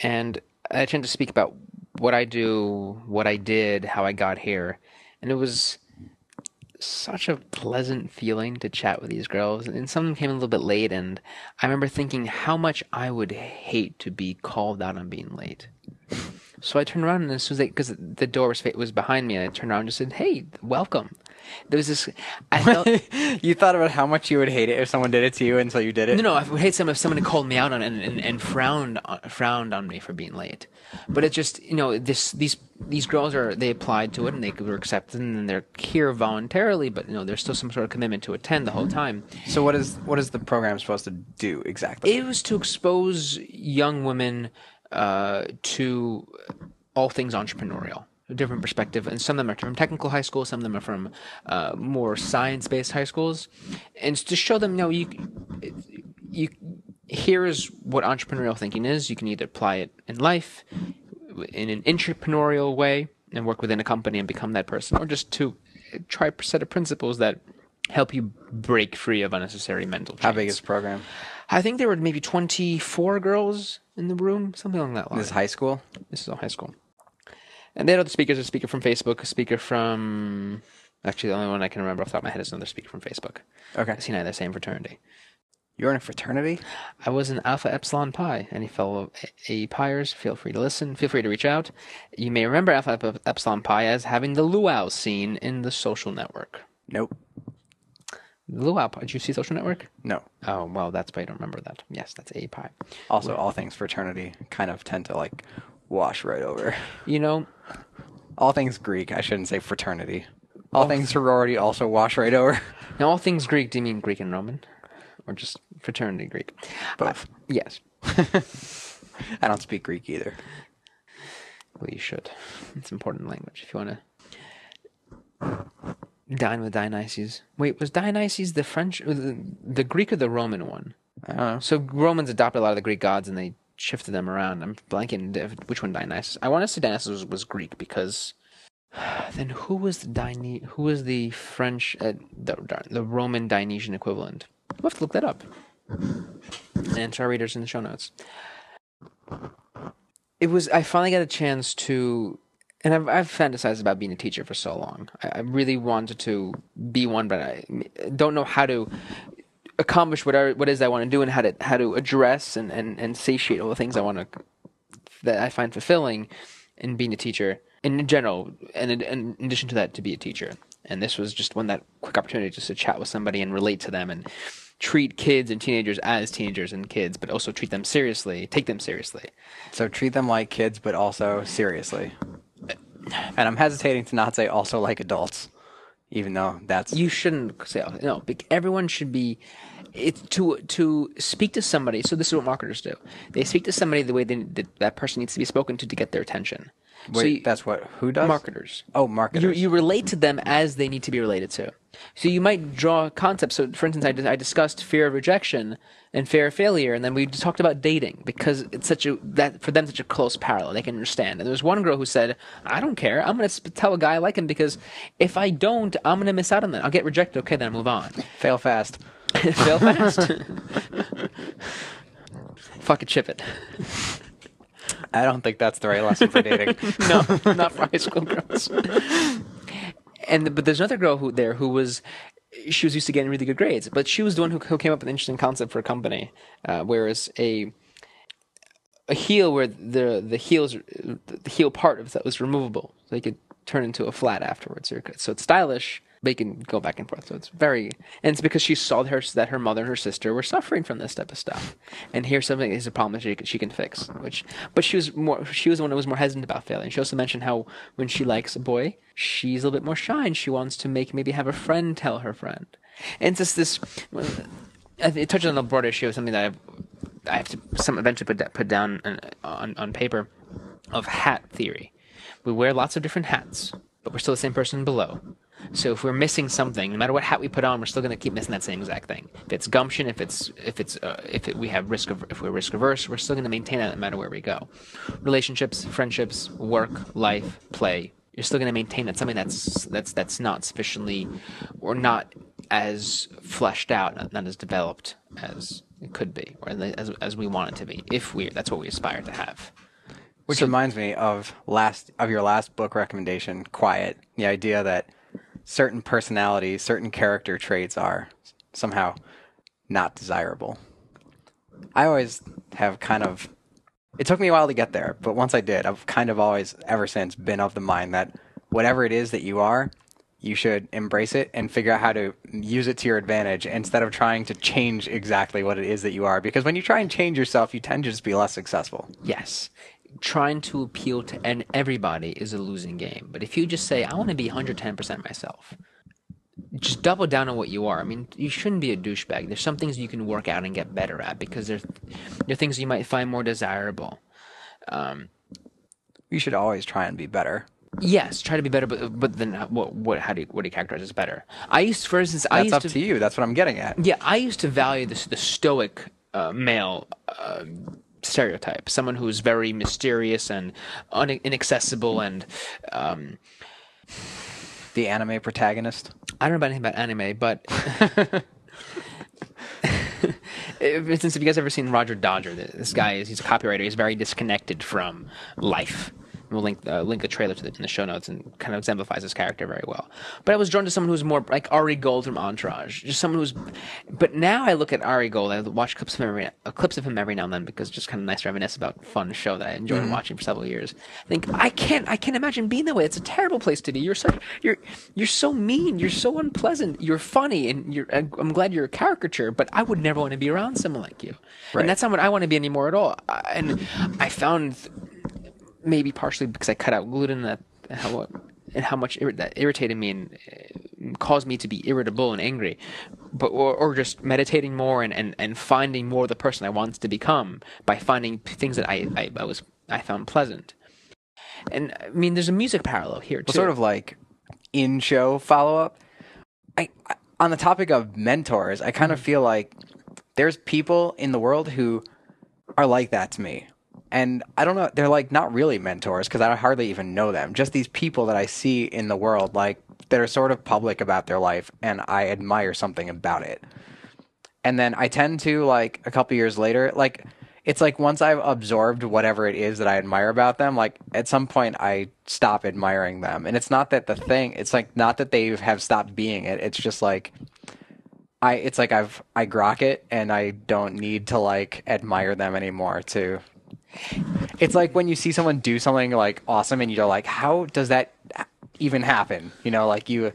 And I tend to speak about what I do, what I did, how I got here, and it was such a pleasant feeling to chat with these girls. And some of them came a little bit late, and I remember thinking how much I would hate to be called out on being late. So I turned around, and as soon as they, because the door was, was behind me, and I turned around and just said, "Hey, welcome." There was this. I felt you thought about how much you would hate it if someone did it to you until you did it. No, no, I would hate some if someone had called me out on and, and, and frowned on, frowned on me for being late. But it's just, you know, this these these girls are they applied to it and they were accepted and they're here voluntarily, but you know there's still some sort of commitment to attend the whole time. So what is what is the program supposed to do exactly? It was to expose young women Uh, to all things entrepreneurial, a different perspective. And some of them are from technical high schools, some of them are from uh, more science-based high schools. And to show them, you know, you, you, here is what entrepreneurial thinking is. You can either apply it in life in an entrepreneurial way and work within a company and become that person, or just to try a set of principles that help you break free of unnecessary mental chains. How big is the program? I think there were maybe twenty-four girls in the room, something along that line. This is high school? This is all high school. And they had other speakers, a speaker from Facebook, a speaker from... Actually, the only one I can remember off the top of my head is another speaker from Facebook. Okay. Because he and I are the same fraternity. You're in a fraternity? I was in Alpha Epsilon Pi. Any fellow A Piers, feel free to listen. Feel free to reach out. You may remember Alpha Epsilon Pi as having the luau scene in The Social Network. Nope. Luau, did you see Social Network? No. Oh, well, that's why I don't remember that. Yes, that's A P I. Also, We're, all things fraternity kind of tend to, like, wash right over. You know? All things Greek. I shouldn't say fraternity. All, all things sorority also wash right over. Now, all things Greek, do you mean Greek and Roman? Or just fraternity Greek? Both. Uh, yes. I don't speak Greek either. Well, you should. It's an important language if you want to... Dine with Dionysus. Wait, was Dionysus the French, the, the Greek or the Roman one? I don't know. So Romans adopted a lot of the Greek gods and they shifted them around. I'm blanking which one Dionysus. I want to say Dionysus was, was Greek because then who was the Dine, who was the French, uh, the, the Roman Dionysian equivalent? We'll have to look that up. And to our readers in the show notes. It was, I finally got a chance to... And I've, I've fantasized about being a teacher for so long. I, I really wanted to be one, but I don't know how to accomplish what I, what is I want to do and how to how to address and, and, and satiate all the things I want to that I find fulfilling in being a teacher in general. And in, in addition to that, to be a teacher, And this was just one that quick opportunity just to chat with somebody and relate to them and treat kids and teenagers as teenagers and kids, but also treat them seriously, take them seriously. So treat them like kids, but also seriously. And I'm hesitating to not say also like adults, even though that's... You shouldn't say, no, everyone should be... It's to to speak to somebody. So this is what marketers do. They speak to somebody the way they, that, that person needs to be spoken to to get their attention. Wait, so you, that's what who does? Marketers. Oh, marketers. You, you relate to them as they need to be related to. So you might draw concepts. So for instance, I, I discussed fear of rejection and fear of failure, and then we talked about dating because it's such a that for them such a close parallel. They can understand. And there was one girl who said, "I don't care. I'm going to tell a guy I like him because if I don't, I'm going to miss out on that. I'll get rejected. Okay, then I move on. Fail fast." Fail fast. Fuck it, chip it. I don't think that's the right lesson for dating. No, not for high school girls. And but there's another girl who there who was, she was used to getting really good grades, but she was the one who, who came up with an interesting concept for a company, uh, whereas a a heel where the the heels the heel part of that was removable, so you could turn into a flat afterwards. So it's stylish. They can go back and forth. So it's very, and it's because she saw her, that her mother and her sister were suffering from this type of stuff. And here's something is a problem she she can fix. Which, but she was more, she was the one who was more hesitant about failing. She also mentioned how when she likes a boy, she's a little bit more shy and she wants to make maybe have a friend tell her friend. And it's just this. It touches on a broader issue of something that I've, I have to some eventually put that, put down on on paper, of hat theory. We wear lots of different hats, but we're still the same person below. So if we're missing something, no matter what hat we put on, we're still going to keep missing that same exact thing. If it's gumption, if it's if it's uh, if it, we have risk of if we're risk averse, we're still going to maintain that no matter where we go. Relationships, friendships, work, life, play. You're still going to maintain that something that's that's that's not sufficiently or not as fleshed out, not, not as developed as it could be, or as as we want it to be. If we that's what we aspire to have. Which so, reminds me of last of your last book recommendation, Quiet. The idea that certain personalities, certain character traits are somehow not desirable. I always have kind of... It took me a while to get there, but once I did, I've kind of always, ever since, been of the mind that whatever it is that you are, you should embrace it and figure out how to use it to your advantage instead of trying to change exactly what it is that you are. Because when you try and change yourself, you tend to just be less successful. Yes. Trying to appeal to and everybody is a losing game. But if you just say, I want to be one hundred ten percent myself, just double down on what you are. I mean, you shouldn't be a douchebag. There's some things you can work out and get better at because there are things you might find more desirable. Um, you should always try and be better. Yes, try to be better, but but then what? What? How do you, what do you characterize as better? I used, for instance, I That's used up to, to you. That's what I'm getting at. Yeah, I used to value this the stoic uh, male. Uh, stereotype, someone who's very mysterious and un inaccessible and um the anime protagonist. I don't know about anything about anime, but for instance, if you guys ever seen Roger Dodger, this guy is he's a copywriter. He's very disconnected from life. We'll link uh, link the trailer to the, in the show notes, and kind of exemplifies his character very well. But I was drawn to someone who's more like Ari Gold from Entourage, just someone who's. But now I look at Ari Gold. I watch clips of him every, uh, clips of him every now and then because it's just kind of nice to reminisce about fun show that I enjoyed mm-hmm. watching for several years. I think I can't I can't imagine being that way. It's a terrible place to be. You're such you're you're so mean. You're so unpleasant. You're funny, and you're. I'm glad you're a caricature, but I would never want to be around someone like you. Right. And that's not what I want to be anymore at all. And I found. Maybe partially because I cut out gluten that how, and how much irri that irritated me and uh, caused me to be irritable and angry, but or, or just meditating more and, and, and finding more the person I wanted to become by finding things that I, I, I was I found pleasant. And I mean, there's a music parallel here too. Well, sort of like in-show follow-up. I, I on the topic of mentors, I kind of feel like there's people in the world who are like that to me. And I don't know, they're like not really mentors because I hardly even know them. Just these people that I see in the world, like that are sort of public about their life, and I admire something about it. And then I tend to, like, a couple years later, like, it's like once I've absorbed whatever it is that I admire about them, like, at some point I stop admiring them. And it's not that the thing, it's like not that they have stopped being it, it's just like. I, it's like I've, I grok it and I don't need to, like, admire them anymore to. It's like when you see someone do something like awesome and you're like, how does that even happen? You know, like you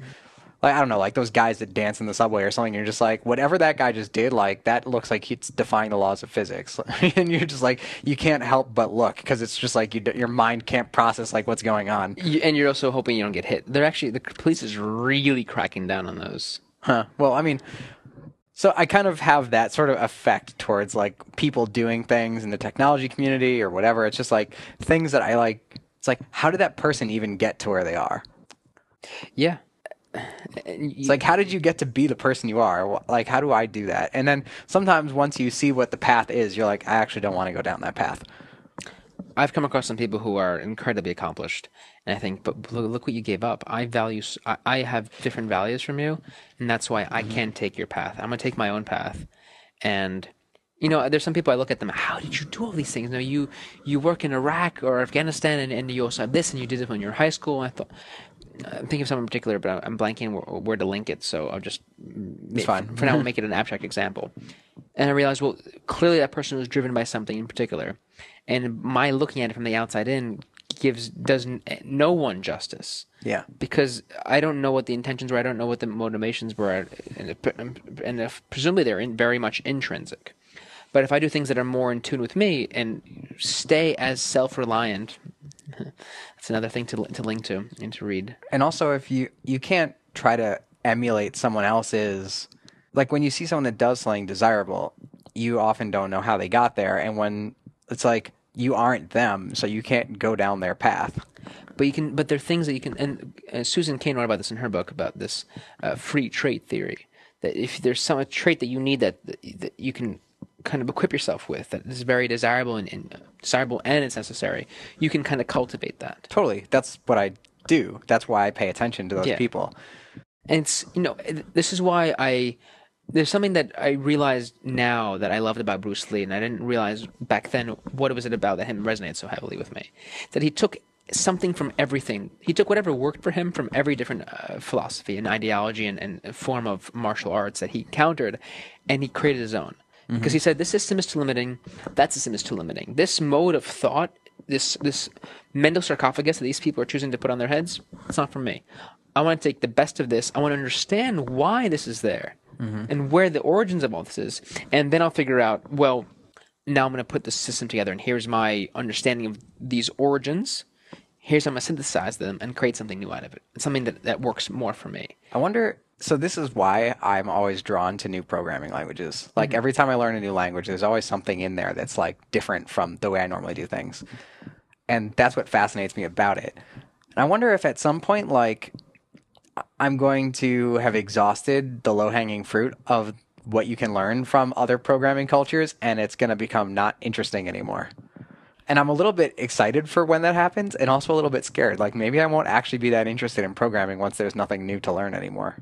like, I don't know, like those guys that dance in the subway or something. You're just like, whatever that guy just did, like, that looks like he's defying the laws of physics. And you're just like, you can't help but look, because it's just like you, your mind can't process like what's going on. And you're also hoping you don't get hit. They're actually, the police is really cracking down on those. Huh. Well, I mean, so I kind of have that sort of effect towards like people doing things in the technology community or whatever. It's just like things that I like, it's like, how did that person even get to where they are? Yeah. It's like, how did you get to be the person you are? Like, how do I do that? And then sometimes once you see what the path is, you're like, I actually don't want to go down that path. I've come across some people who are incredibly accomplished, and I think, but look, look what you gave up. I value, I, I have different values from you, and that's why I can't take your path. I'm gonna take my own path, and you know, there's some people I look at them. How did you do all these things? Now you you work in Iraq or Afghanistan, and, and you also have this, and you did it when you were in high school. And I thought. I'm thinking of something in particular, but I'm blanking where, where to link it, so I'll just make, fine. for now we'll make it an abstract example. And I realized, well, clearly that person was driven by something in particular, and my looking at it from the outside in gives does no one justice. Yeah, because I don't know what the intentions were, I don't know what the motivations were, and, and if, presumably they're in, very much intrinsic. But if I do things that are more in tune with me and stay as self-reliant, that's another thing to to link to and to read. And also, if you you can't try to emulate someone else's, like when you see someone that does something desirable, you often don't know how they got there, and when it's like you aren't them, so you can't go down their path. But you can. But there are things that you can. And, and Susan Cain wrote about this in her book about this uh, free trait theory. That if there's some a trait that you need that that you can. Kind of equip yourself with that is very desirable and, and desirable, and it's necessary. You can kind of cultivate that. Totally, that's what I do. That's why I pay attention to those yeah. people. And it's you know this is why I there's something that I realized now that I loved about Bruce Lee, and I didn't realize back then what was it about that him resonated so heavily with me. That he took something from everything. He took whatever worked for him from every different uh, philosophy and ideology and, and form of martial arts that he encountered, and he created his own. Because he said, this system is too limiting, that system is too limiting. This mode of thought, this this Mendel sarcophagus that these people are choosing to put on their heads, it's not for me. I want to take the best of this. I want to understand why this is there mm-hmm. and where the origins of all this is. And then I'll figure out, well, now I'm going to put this system together, and here's my understanding of these origins. Here's how I'm going to synthesize them and create something new out of it. It's something that, that works more for me. I wonder... So this is why I'm always drawn to new programming languages. Like mm-hmm. every time I learn a new language, there's always something in there that's like different from the way I normally do things. And that's what fascinates me about it. And I wonder if at some point, like, I'm going to have exhausted the low-hanging fruit of what you can learn from other programming cultures, and it's going to become not interesting anymore. And I'm a little bit excited for when that happens, and also a little bit scared. Like, maybe I won't actually be that interested in programming once there's nothing new to learn anymore.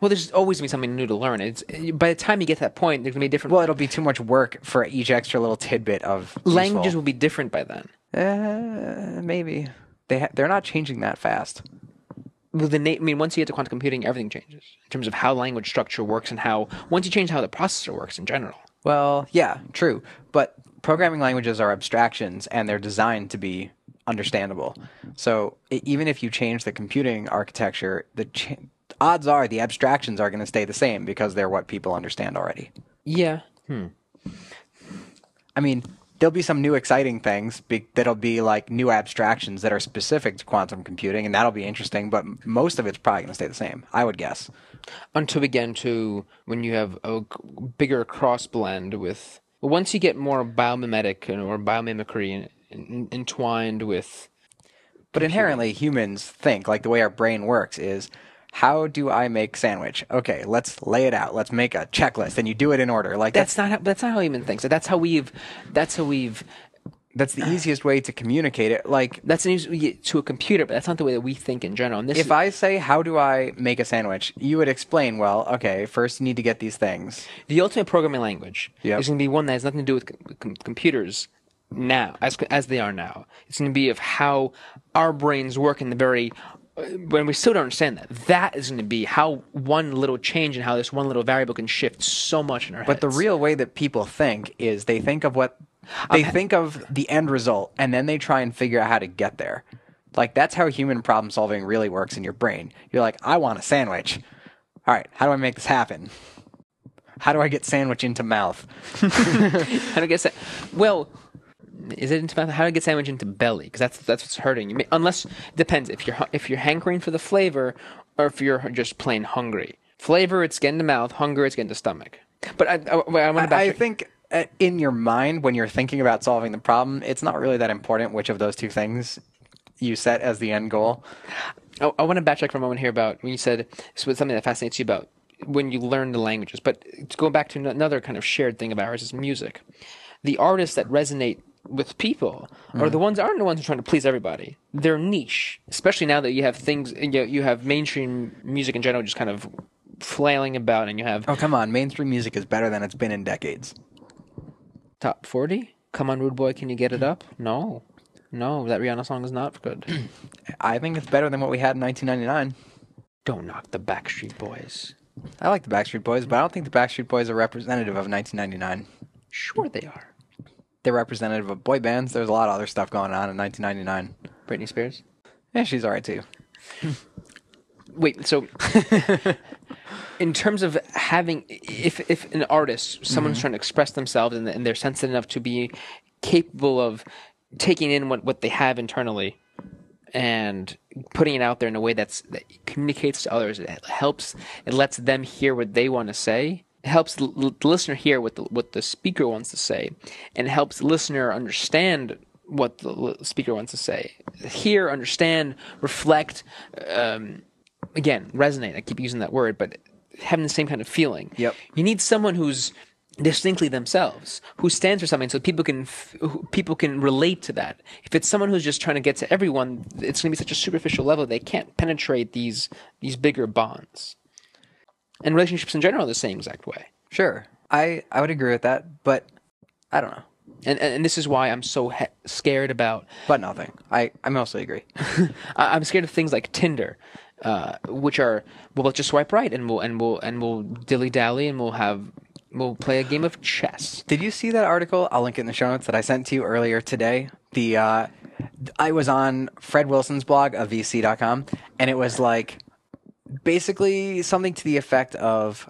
Well, there's always going to be something new to learn. It's, by the time you get to that point, there's going to be different... Well, it'll be too much work for each extra little tidbit of... Languages useful. Will be different by then. Uh, maybe. They ha they're not changing that fast. Well, the na I mean, once you get to quantum computing, everything changes in terms of how language structure works and how... Once you change how the processor works in general. Well, yeah, true. But... Programming languages are abstractions, and they're designed to be understandable. So even if you change the computing architecture, the ch odds are the abstractions are going to stay the same because they're what people understand already. Yeah. Hmm. I mean, there'll be some new exciting things be that'll be like new abstractions that are specific to quantum computing, and that'll be interesting, but most of it's probably going to stay the same, I would guess. Until we get into when you have a bigger cross-blend with... Once you get more biomimetic or biomimicry entwined with... But inherently humans think, like the way our brain works is, how do I make sandwich? Okay, let's lay it out. Let's make a checklist, and you do it in order. Like That's, that's not how, that's not how human thinks. That's how we've... That's how we've... That's the easiest way to communicate it. Like that's an easy way to a computer, but that's not the way that we think in general. And this if I say, how do I make a sandwich? You would explain, well, okay, first you need to get these things. The ultimate programming language yep. is going to be one that has nothing to do with com computers now, as, as they are now. It's going to be of how our brains work in the very... When we still don't understand that, that is going to be how one little change and how this one little variable can shift so much in our heads. But the real way that people think is they think of what... They um, think of the end result, and then they try and figure out how to get there. Like, that's how human problem solving really works in your brain. You're like, I want a sandwich. All right, how do I make this happen? How do I get sandwich into mouth? How do I get sa- Well, is it into mouth? How do I get sandwich into belly? Because that's that's what's hurting you. Unless, depends. If you're if you're hankering for the flavor, or if you're just plain hungry. Flavor, it's getting to mouth. Hunger, it's getting to stomach. But I, I, I want to. I, I think in your mind, when you're thinking about solving the problem, it's not really that important which of those two things you set as the end goal. I, I want to backtrack for a moment here about when you said something that fascinates you about when you learn the languages. But going back to another kind of shared thing of ours is music. The artists that resonate with people are mm. the ones aren't the ones who are trying to please everybody. They're niche, especially now that you have things. You know, you have mainstream music in general just kind of flailing about, and you have oh come on, mainstream music is better than it's been in decades. Top forty? Come on, rude boy, can you get it up? No. No, that Rihanna song is not good. I think it's better than what we had in nineteen ninety-nine. Don't knock the Backstreet Boys. I like the Backstreet Boys, but I don't think the Backstreet Boys are representative of nineteen ninety-nine. Sure they are. They're representative of boy bands. There's a lot of other stuff going on in nineteen ninety-nine. Britney Spears? Yeah, she's all right, too. Wait, so in terms of having... If if an artist, someone's mm-hmm. trying to express themselves and, and they're sensitive enough to be capable of... taking in what, what they have internally and putting it out there in a way that's, that communicates to others. It helps. It lets them hear what they want to say. It helps l- the listener hear what the, what the speaker wants to say, and it helps the listener understand what the l- speaker wants to say. Hear, understand, reflect. Um, again, resonate. I keep using that word, but having the same kind of feeling. Yep. You need someone who's distinctly themselves, who stands for something, so people can f- people can relate to that. If it's someone who's just trying to get to everyone, it's going to be such a superficial level. They can't penetrate these these bigger bonds. And relationships in general are the same exact way. Sure, I, I would agree with that, but I don't know. And and, and this is why I'm so he- scared about. But nothing. I I mostly agree. I'm scared of things like Tinder. Uh, which are well, let's just swipe right, and we'll and we'll and we'll dilly dally, and we'll have. We'll play a game of chess. Did you see that article? I'll link it in the show notes that I sent to you earlier today. The uh, I was on Fred Wilson's blog of V C dot com, and it was like basically something to the effect of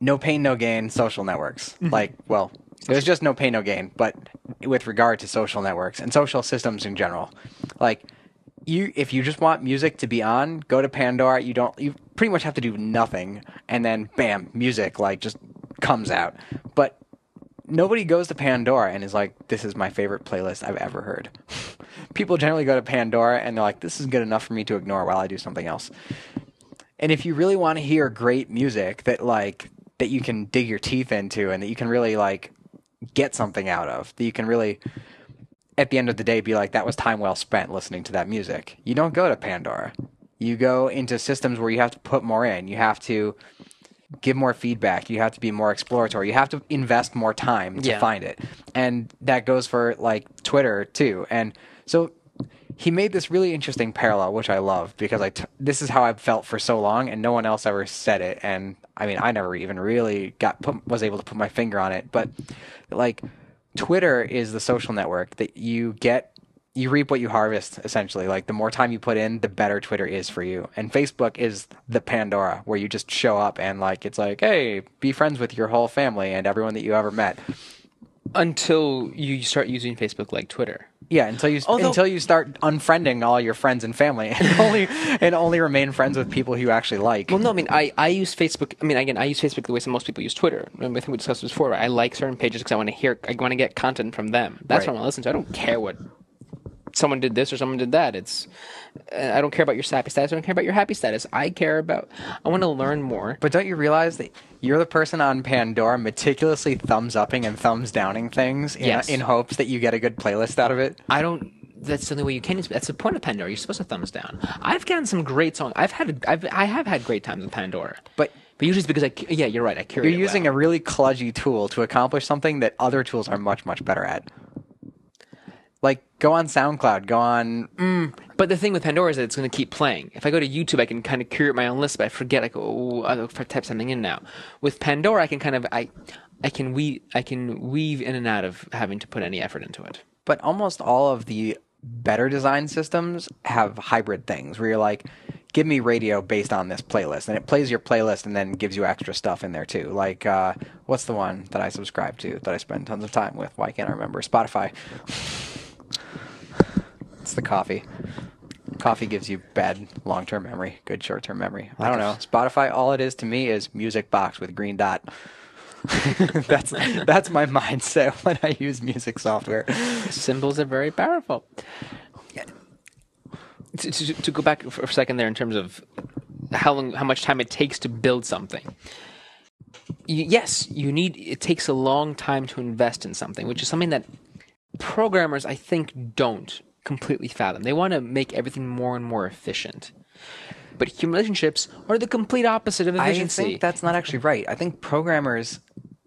no pain, no gain social networks. Like, well, it was just no pain, no gain, but with regard to social networks and social systems in general. Like, you, if you just want music to be on, go to Pandora. You don't. You pretty much have to do nothing, and then bam, music like just comes out. But nobody goes to Pandora and is like, "This is my favorite playlist I've ever heard." People generally go to Pandora and they're like, "This is good enough for me to ignore while I do something else." And if you really want to hear great music that like that you can dig your teeth into and that you can really like get something out of, that you can really at the end of the day be like, that was time well spent listening to that music. You don't go to Pandora. You go into systems where you have to put more in. You have to give more feedback. You have to be more exploratory. You have to invest more time to yeah. find it. And that goes for like Twitter too. And so he made this really interesting parallel, which I love because I t- this is how I've felt for so long and no one else ever said it. And I mean, I never even really got put, was able to put my finger on it. But like Twitter is the social network that you get. You reap what you harvest, essentially. Like, the more time you put in, the better Twitter is for you. And Facebook is the Pandora, where you just show up and, like, it's like, hey, be friends with your whole family and everyone that you ever met. Until you start using Facebook like Twitter. Yeah, until you Although, until you start unfriending all your friends and family and only and only remain friends with people who you actually like. Well, no, I mean, I, I use Facebook. I mean, again, I use Facebook the way some most people use Twitter. I think we discussed this before. Right? I like certain pages because I want to hear, I want to get content from them. That's right. What I want to listen to. I don't care what... someone did this or someone did that. It's I don't care about your sappy status. I don't care about your happy status. I care about I want to learn more. But don't you realize that you're the person on Pandora meticulously thumbs-upping and thumbs-downing things in, yes. in hopes that you get a good playlist out of it? I don't... That's the only way you can... That's the point of Pandora. You're supposed to thumbs down. I've gotten some great songs. I've had... I've, I have had great times with Pandora. But... But usually it's because I... Yeah, you're right. I carry You're using well. a really kludgy tool to accomplish something that other tools are much, much better at. Like, go on SoundCloud, go on... Mm. But the thing with Pandora is that it's going to keep playing. If I go to YouTube, I can kind of curate my own list, but I forget, like, oh, I'll type something in now. With Pandora, I can kind of... I I can weave, I can weave in and out of having to put any effort into it. But almost all of the better design systems have hybrid things where you're like, give me radio based on this playlist, and it plays your playlist and then gives you extra stuff in there too. Like, uh, what's the one that I subscribe to that I spend tons of time with? Why can't I remember? Spotify. It's the coffee. Coffee gives you bad long-term memory, good short-term memory. I don't know. Spotify, all it is to me is music box with green dot. that's that's my mindset when I use music software. Symbols are very powerful. To, to, to go back for a second there in terms of how long, how much time it takes to build something. Yes, you need. It takes a long time to invest in something, which is something that programmers, I think, don't completely fathom. They want to make everything more and more efficient. But human relationships are the complete opposite of efficiency. I think that's not actually right. I think programmers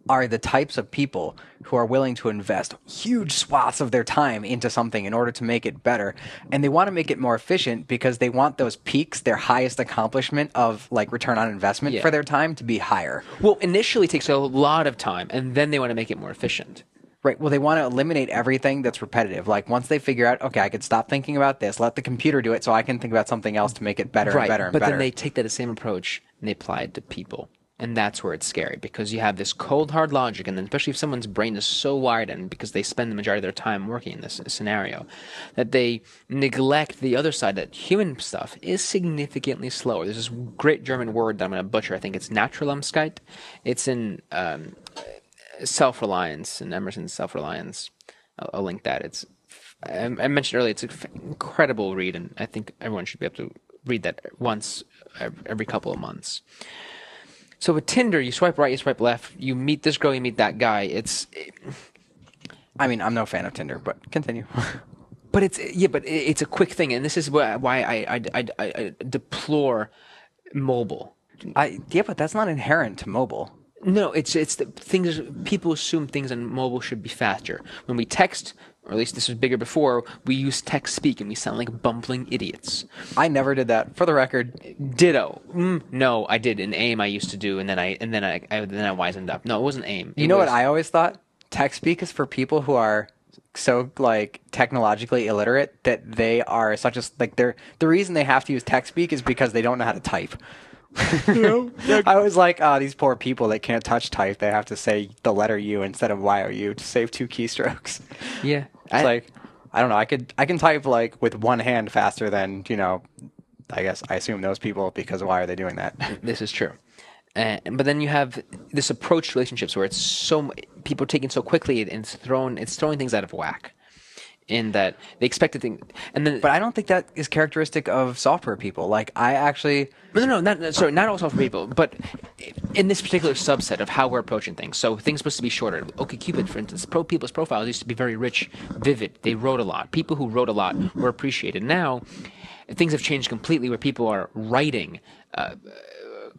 are the types of people who are willing to invest huge swaths of their time into something in order to make it better. And they want to make it more efficient because they want those peaks, their highest accomplishment of like return on investment yeah. for their time to be higher. Well, initially it takes a lot of time and then they want to make it more efficient. Right. Well, they want to eliminate everything that's repetitive. Like once they figure out, okay, I could stop thinking about this, let the computer do it so I can think about something else to make it better right. and better and but better. But then they take that same approach and they apply it to people. And that's where it's scary, because you have this cold, hard logic, and then especially if someone's brain is so wired, and because they spend the majority of their time working in this scenario, that they neglect the other side, that human stuff is significantly slower. There's this great German word that I'm going to butcher. I think it's Naturlichkeit. It's in um, self-reliance, in Emerson's Self-Reliance. I'll, I'll link that. It's I, I mentioned earlier, it's an incredible read, and I think everyone should be able to read that once every couple of months. So with Tinder, you swipe right, you swipe left, you meet this girl, you meet that guy. It's, it, I mean, I'm no fan of Tinder, but continue. But it's yeah, but it's a quick thing, and this is why I I, I, I deplore mobile. I yeah, but that's not inherent to mobile. No, it's it's the things people assume things on mobile should be faster. When we text, or at least this was bigger before, we use text speak and we sound like bumbling idiots. I never did that, for the record. Ditto. Mm, no, I did. In AIM I used to do, and then I and then I, I then I wisened up. No, it wasn't AIM. It you know was, what I always thought? Text speak is for people who are so like technologically illiterate that they are such as like they're the reason they have to use text speak is because they don't know how to type. You know? I was like, oh, these poor people that can't touch type, they have to say the letter U instead of Y O U to save two keystrokes. Yeah. It's I, like, I don't know, I could I can type like with one hand faster than, you know, I guess I assume those people, because why are they doing that? This is true. Uh, but then you have this approach to relationships where it's so people are taken so quickly and it's thrown it's throwing things out of whack. In that they expected things, and then but I don't think that is characteristic of software people. Like I actually, no, no, not sorry, not all software people, but in this particular subset of how we're approaching things. So things supposed to be shorter. OkCupid, for instance, pro people's profiles used to be very rich, vivid. They wrote a lot. People who wrote a lot were appreciated. Now, things have changed completely, where people are writing uh,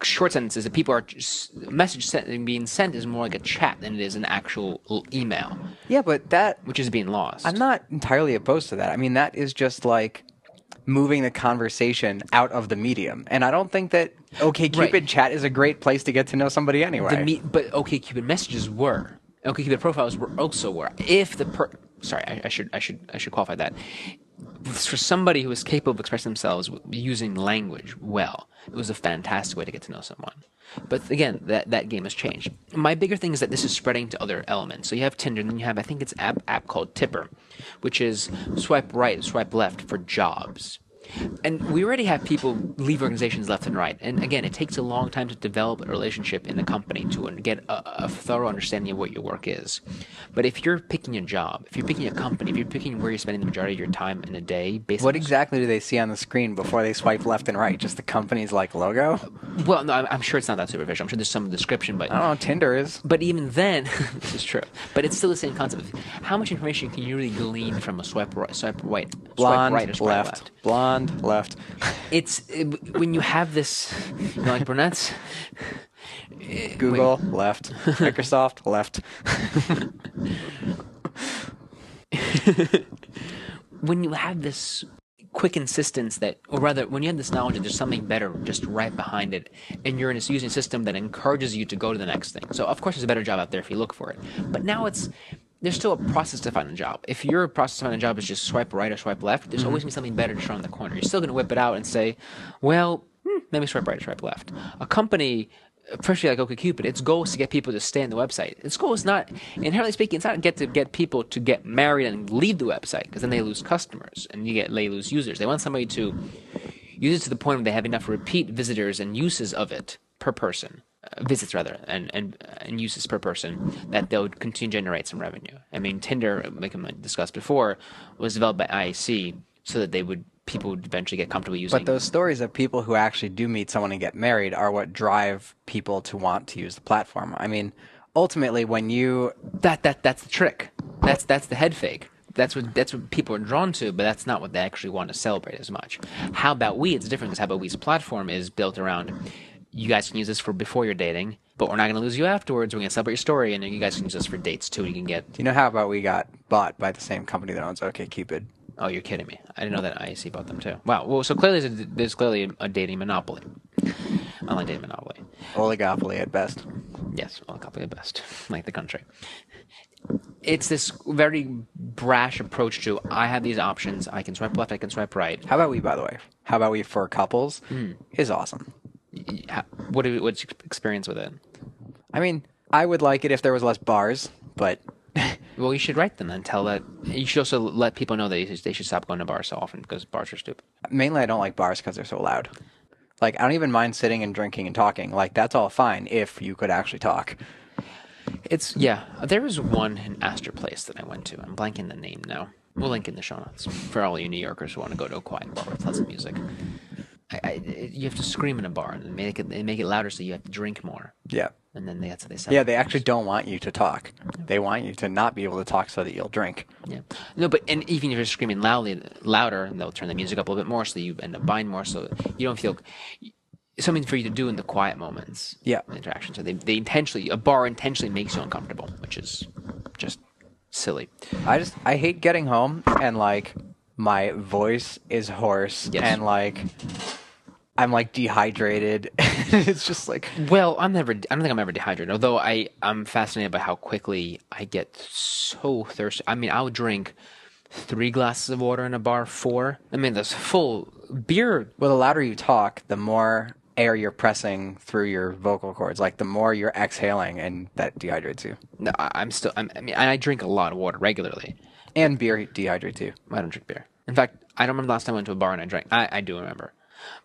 short sentences. That people are just, message sent, being sent is more like a chat than it is an actual email. Yeah, but that which is being lost. I'm not entirely opposed to that. I mean, that is just like moving the conversation out of the medium, and I don't think that OkCupid right. chat is a great place to get to know somebody anyway. The me but OkCupid messages were OkCupid profiles were also were if the per sorry I, I should I should I should qualify that. For somebody who is capable of expressing themselves using language well, it was a fantastic way to get to know someone. But again, that, that game has changed. My bigger thing is that this is spreading to other elements. So you have Tinder, and then you have, I think it's an app, app called Tipper, which is swipe right, swipe left for jobs. And we already have people leave organizations left and right. And again, it takes a long time to develop a relationship in the company to get a, a thorough understanding of what your work is. But if you're picking a job, if you're picking a company, if you're picking where you're spending the majority of your time in a day, basically, what exactly do they see on the screen before they swipe left and right? Just the company's like logo? Well, no, I'm, I'm sure it's not that superficial. I'm sure there's some description, but I don't know. Tinder is. But even then, this is true. But it's still the same concept. How much information can you really glean from a swipe right, swipe right, blonde, swipe right, or swipe left, left? Blonde. Left. It's it, when you have this, you know, like brunettes. Google wait. Left. Microsoft left. When you have this quick insistence that, or rather, when you have this knowledge that there's something better just right behind it, and you're in a using a system that encourages you to go to the next thing. So of course, there's a better job out there if you look for it. But now it's there's still a process to find a job. If your process to find a job is just swipe right or swipe left, there's mm-hmm. always going to be something better just around the corner. You're still going to whip it out and say, well, maybe swipe right or swipe left. A company, especially like OkCupid, its goal is to get people to stay on the website. Its goal is not, inherently speaking, it's not get to get people to get married and leave the website, because then they lose customers and you get they lose users. They want somebody to use it to the point where they have enough repeat visitors and uses of it per person. Uh, visits rather and, and and uses per person that they'll continue to generate some revenue. I mean, Tinder, like I discussed before, was developed by I A C so that they would people would eventually get comfortable using. But those stories of people who actually do meet someone and get married are what drive people to want to use the platform. I mean, ultimately, when you that that that's the trick. That's that's the head fake. That's what that's what people are drawn to, but that's not what they actually want to celebrate as much. How About We? It's different because How About We's platform is built around, you guys can use this for before you're dating, but we're not going to lose you afterwards. We're going to celebrate your story, and then you guys can use this for dates, too. You can get... Do you know How About We got bought by the same company that owns OkCupid? Oh, you're kidding me. I didn't know that I A C bought them, too. Wow. Well, so clearly there's, a, there's clearly a dating monopoly. Online dating monopoly. Oligopoly at best. Yes, oligopoly at best. Like the country. It's this very brash approach to, I have these options. I can swipe left. I can swipe right. How About We, by the way? How About We for couples mm. is awesome. What do what's your experience with it? I mean, I would like it if there was less bars, but well, you should write them and tell that. You should also let people know that they should stop going to bars so often because bars are stupid. Mainly, I don't like bars because they're so loud. Like, I don't even mind sitting and drinking and talking. Like, that's all fine if you could actually talk. It's yeah. There was one in Astor Place that I went to. I'm blanking the name now. We'll link in the show notes for all you New Yorkers who want to go to a quiet bar with pleasant music. I, I, you have to scream in a bar, and they make it they make it louder, so you have to drink more. Yeah, and then that's how they sound. Yeah, they actually don't want you to talk. They want you to not be able to talk so that you'll drink. Yeah, no, but and even if you're screaming loudly, louder, they'll turn the music up a little bit more, so you end up buying more, so you don't feel something for you to do in the quiet moments. Yeah, interaction. So they they intentionally a bar intentionally makes you uncomfortable, which is just silly. I just I hate getting home and like my voice is hoarse yes. and like. I'm like dehydrated. It's just like well, I'm never. I don't think I'm ever dehydrated. Although I, I'm fascinated by how quickly I get so thirsty. I mean, I'll drink three glasses of water in a bar. Four. I mean, that's full beer. Well, the louder you talk, the more air you're pressing through your vocal cords. Like the more you're exhaling, and that dehydrates you. No, I, I'm still. I'm, I mean, I drink a lot of water regularly. And beer dehydrates you. I don't drink beer. In fact, I don't remember the last time I went to a bar and I drank. I, I do remember.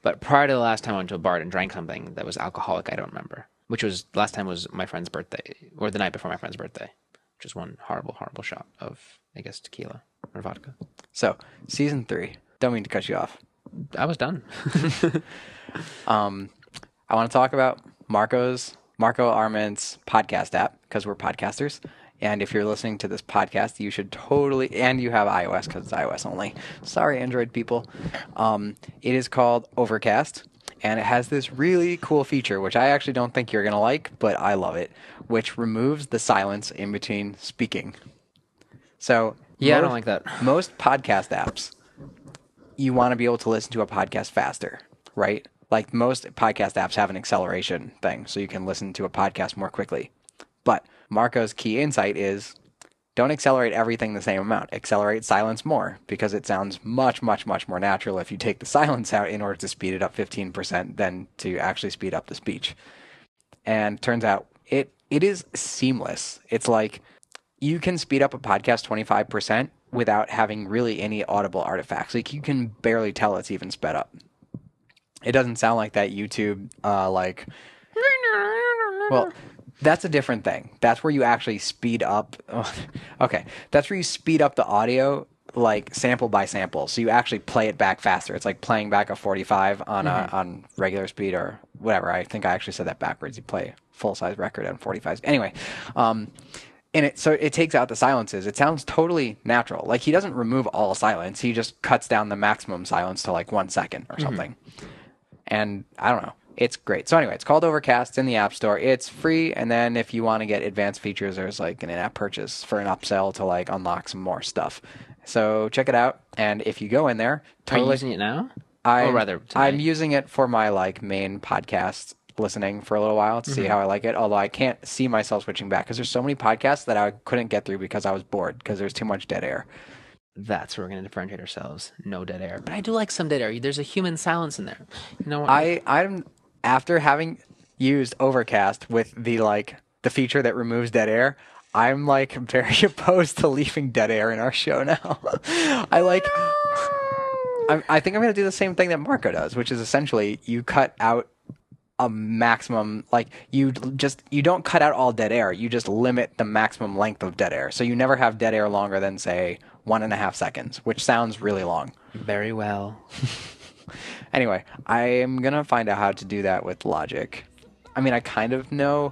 But prior to the last time I went to a bar and drank something that was alcoholic, I don't remember. Which was, last time was my friend's birthday, or the night before my friend's birthday. Which is one horrible, horrible shot of, I guess, tequila or vodka. So, season three. Don't mean to cut you off. I was done. um, I want to talk about Marco's, Marco Arment's podcast app, because we're podcasters. And if you're listening to this podcast, you should totally, and you have iOS because it's iOS only. Sorry, Android people. Um, it is called Overcast, and it has this really cool feature, which I actually don't think you're going to like, but I love it, which removes the silence in between speaking. So yeah, most, I don't like that. Most podcast apps, you want to be able to listen to a podcast faster, right? Like most podcast apps have an acceleration thing, so you can listen to a podcast more quickly. But Marco's key insight is don't accelerate everything the same amount. Accelerate silence more because it sounds much, much, much more natural if you take the silence out in order to speed it up fifteen percent than to actually speed up the speech. And turns out it it is seamless. It's like you can speed up a podcast twenty-five percent without having really any audible artifacts. Like you can barely tell it's even sped up. It doesn't sound like that YouTube uh, like well. That's a different thing. That's where you actually speed up. Okay. That's where you speed up the audio, like sample by sample. So you actually play it back faster. It's like playing back a forty-five on mm-hmm. a, on regular speed or whatever. I think I actually said that backwards. You play full size record on forty-fives. Anyway. Um, and it, so it takes out the silences. It sounds totally natural. Like he doesn't remove all silence. He just cuts down the maximum silence to like one second or something. Mm-hmm. And I don't know. It's great. So anyway, it's called Overcast. It's in the App Store. It's free, and then if you want to get advanced features, there's like an in-app purchase for an upsell to like unlock some more stuff. So check it out. And if you go in there, totally, are you using it now? I'm, or rather, tonight? I'm using it for my like main podcast listening for a little while to mm-hmm. see how I like it. Although I can't see myself switching back because there's so many podcasts that I couldn't get through because I was bored because there's too much dead air. That's where we're going to differentiate ourselves. No dead air. But I do like some dead air. There's a human silence in there. You know what? I, I'm after having used Overcast with the like the feature that removes dead air. I'm like very opposed to leaving dead air in our show now. I like. I'm, I think I'm going to do the same thing that Marco does, which is essentially you cut out a maximum, like you just, you don't cut out all dead air. You just limit the maximum length of dead air. So you never have dead air longer than, say, one and a half seconds, which sounds really long. Very well. Anyway, I am going to find out how to do that with Logic. I mean, I kind of know,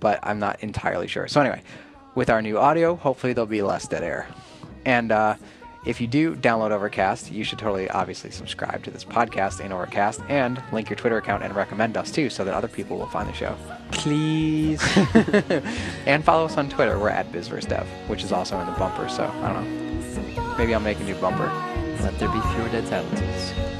but I'm not entirely sure. So anyway, with our new audio, hopefully there'll be less dead air. And, uh, if you do download Overcast, you should totally obviously subscribe to this podcast in Overcast and link your Twitter account and recommend us too so that other people will find the show. Please. And follow us on Twitter. We're at BizVerseDev, which is also in the bumper, so I don't know. Maybe I'll make a new bumper. Let there be fewer dead silences.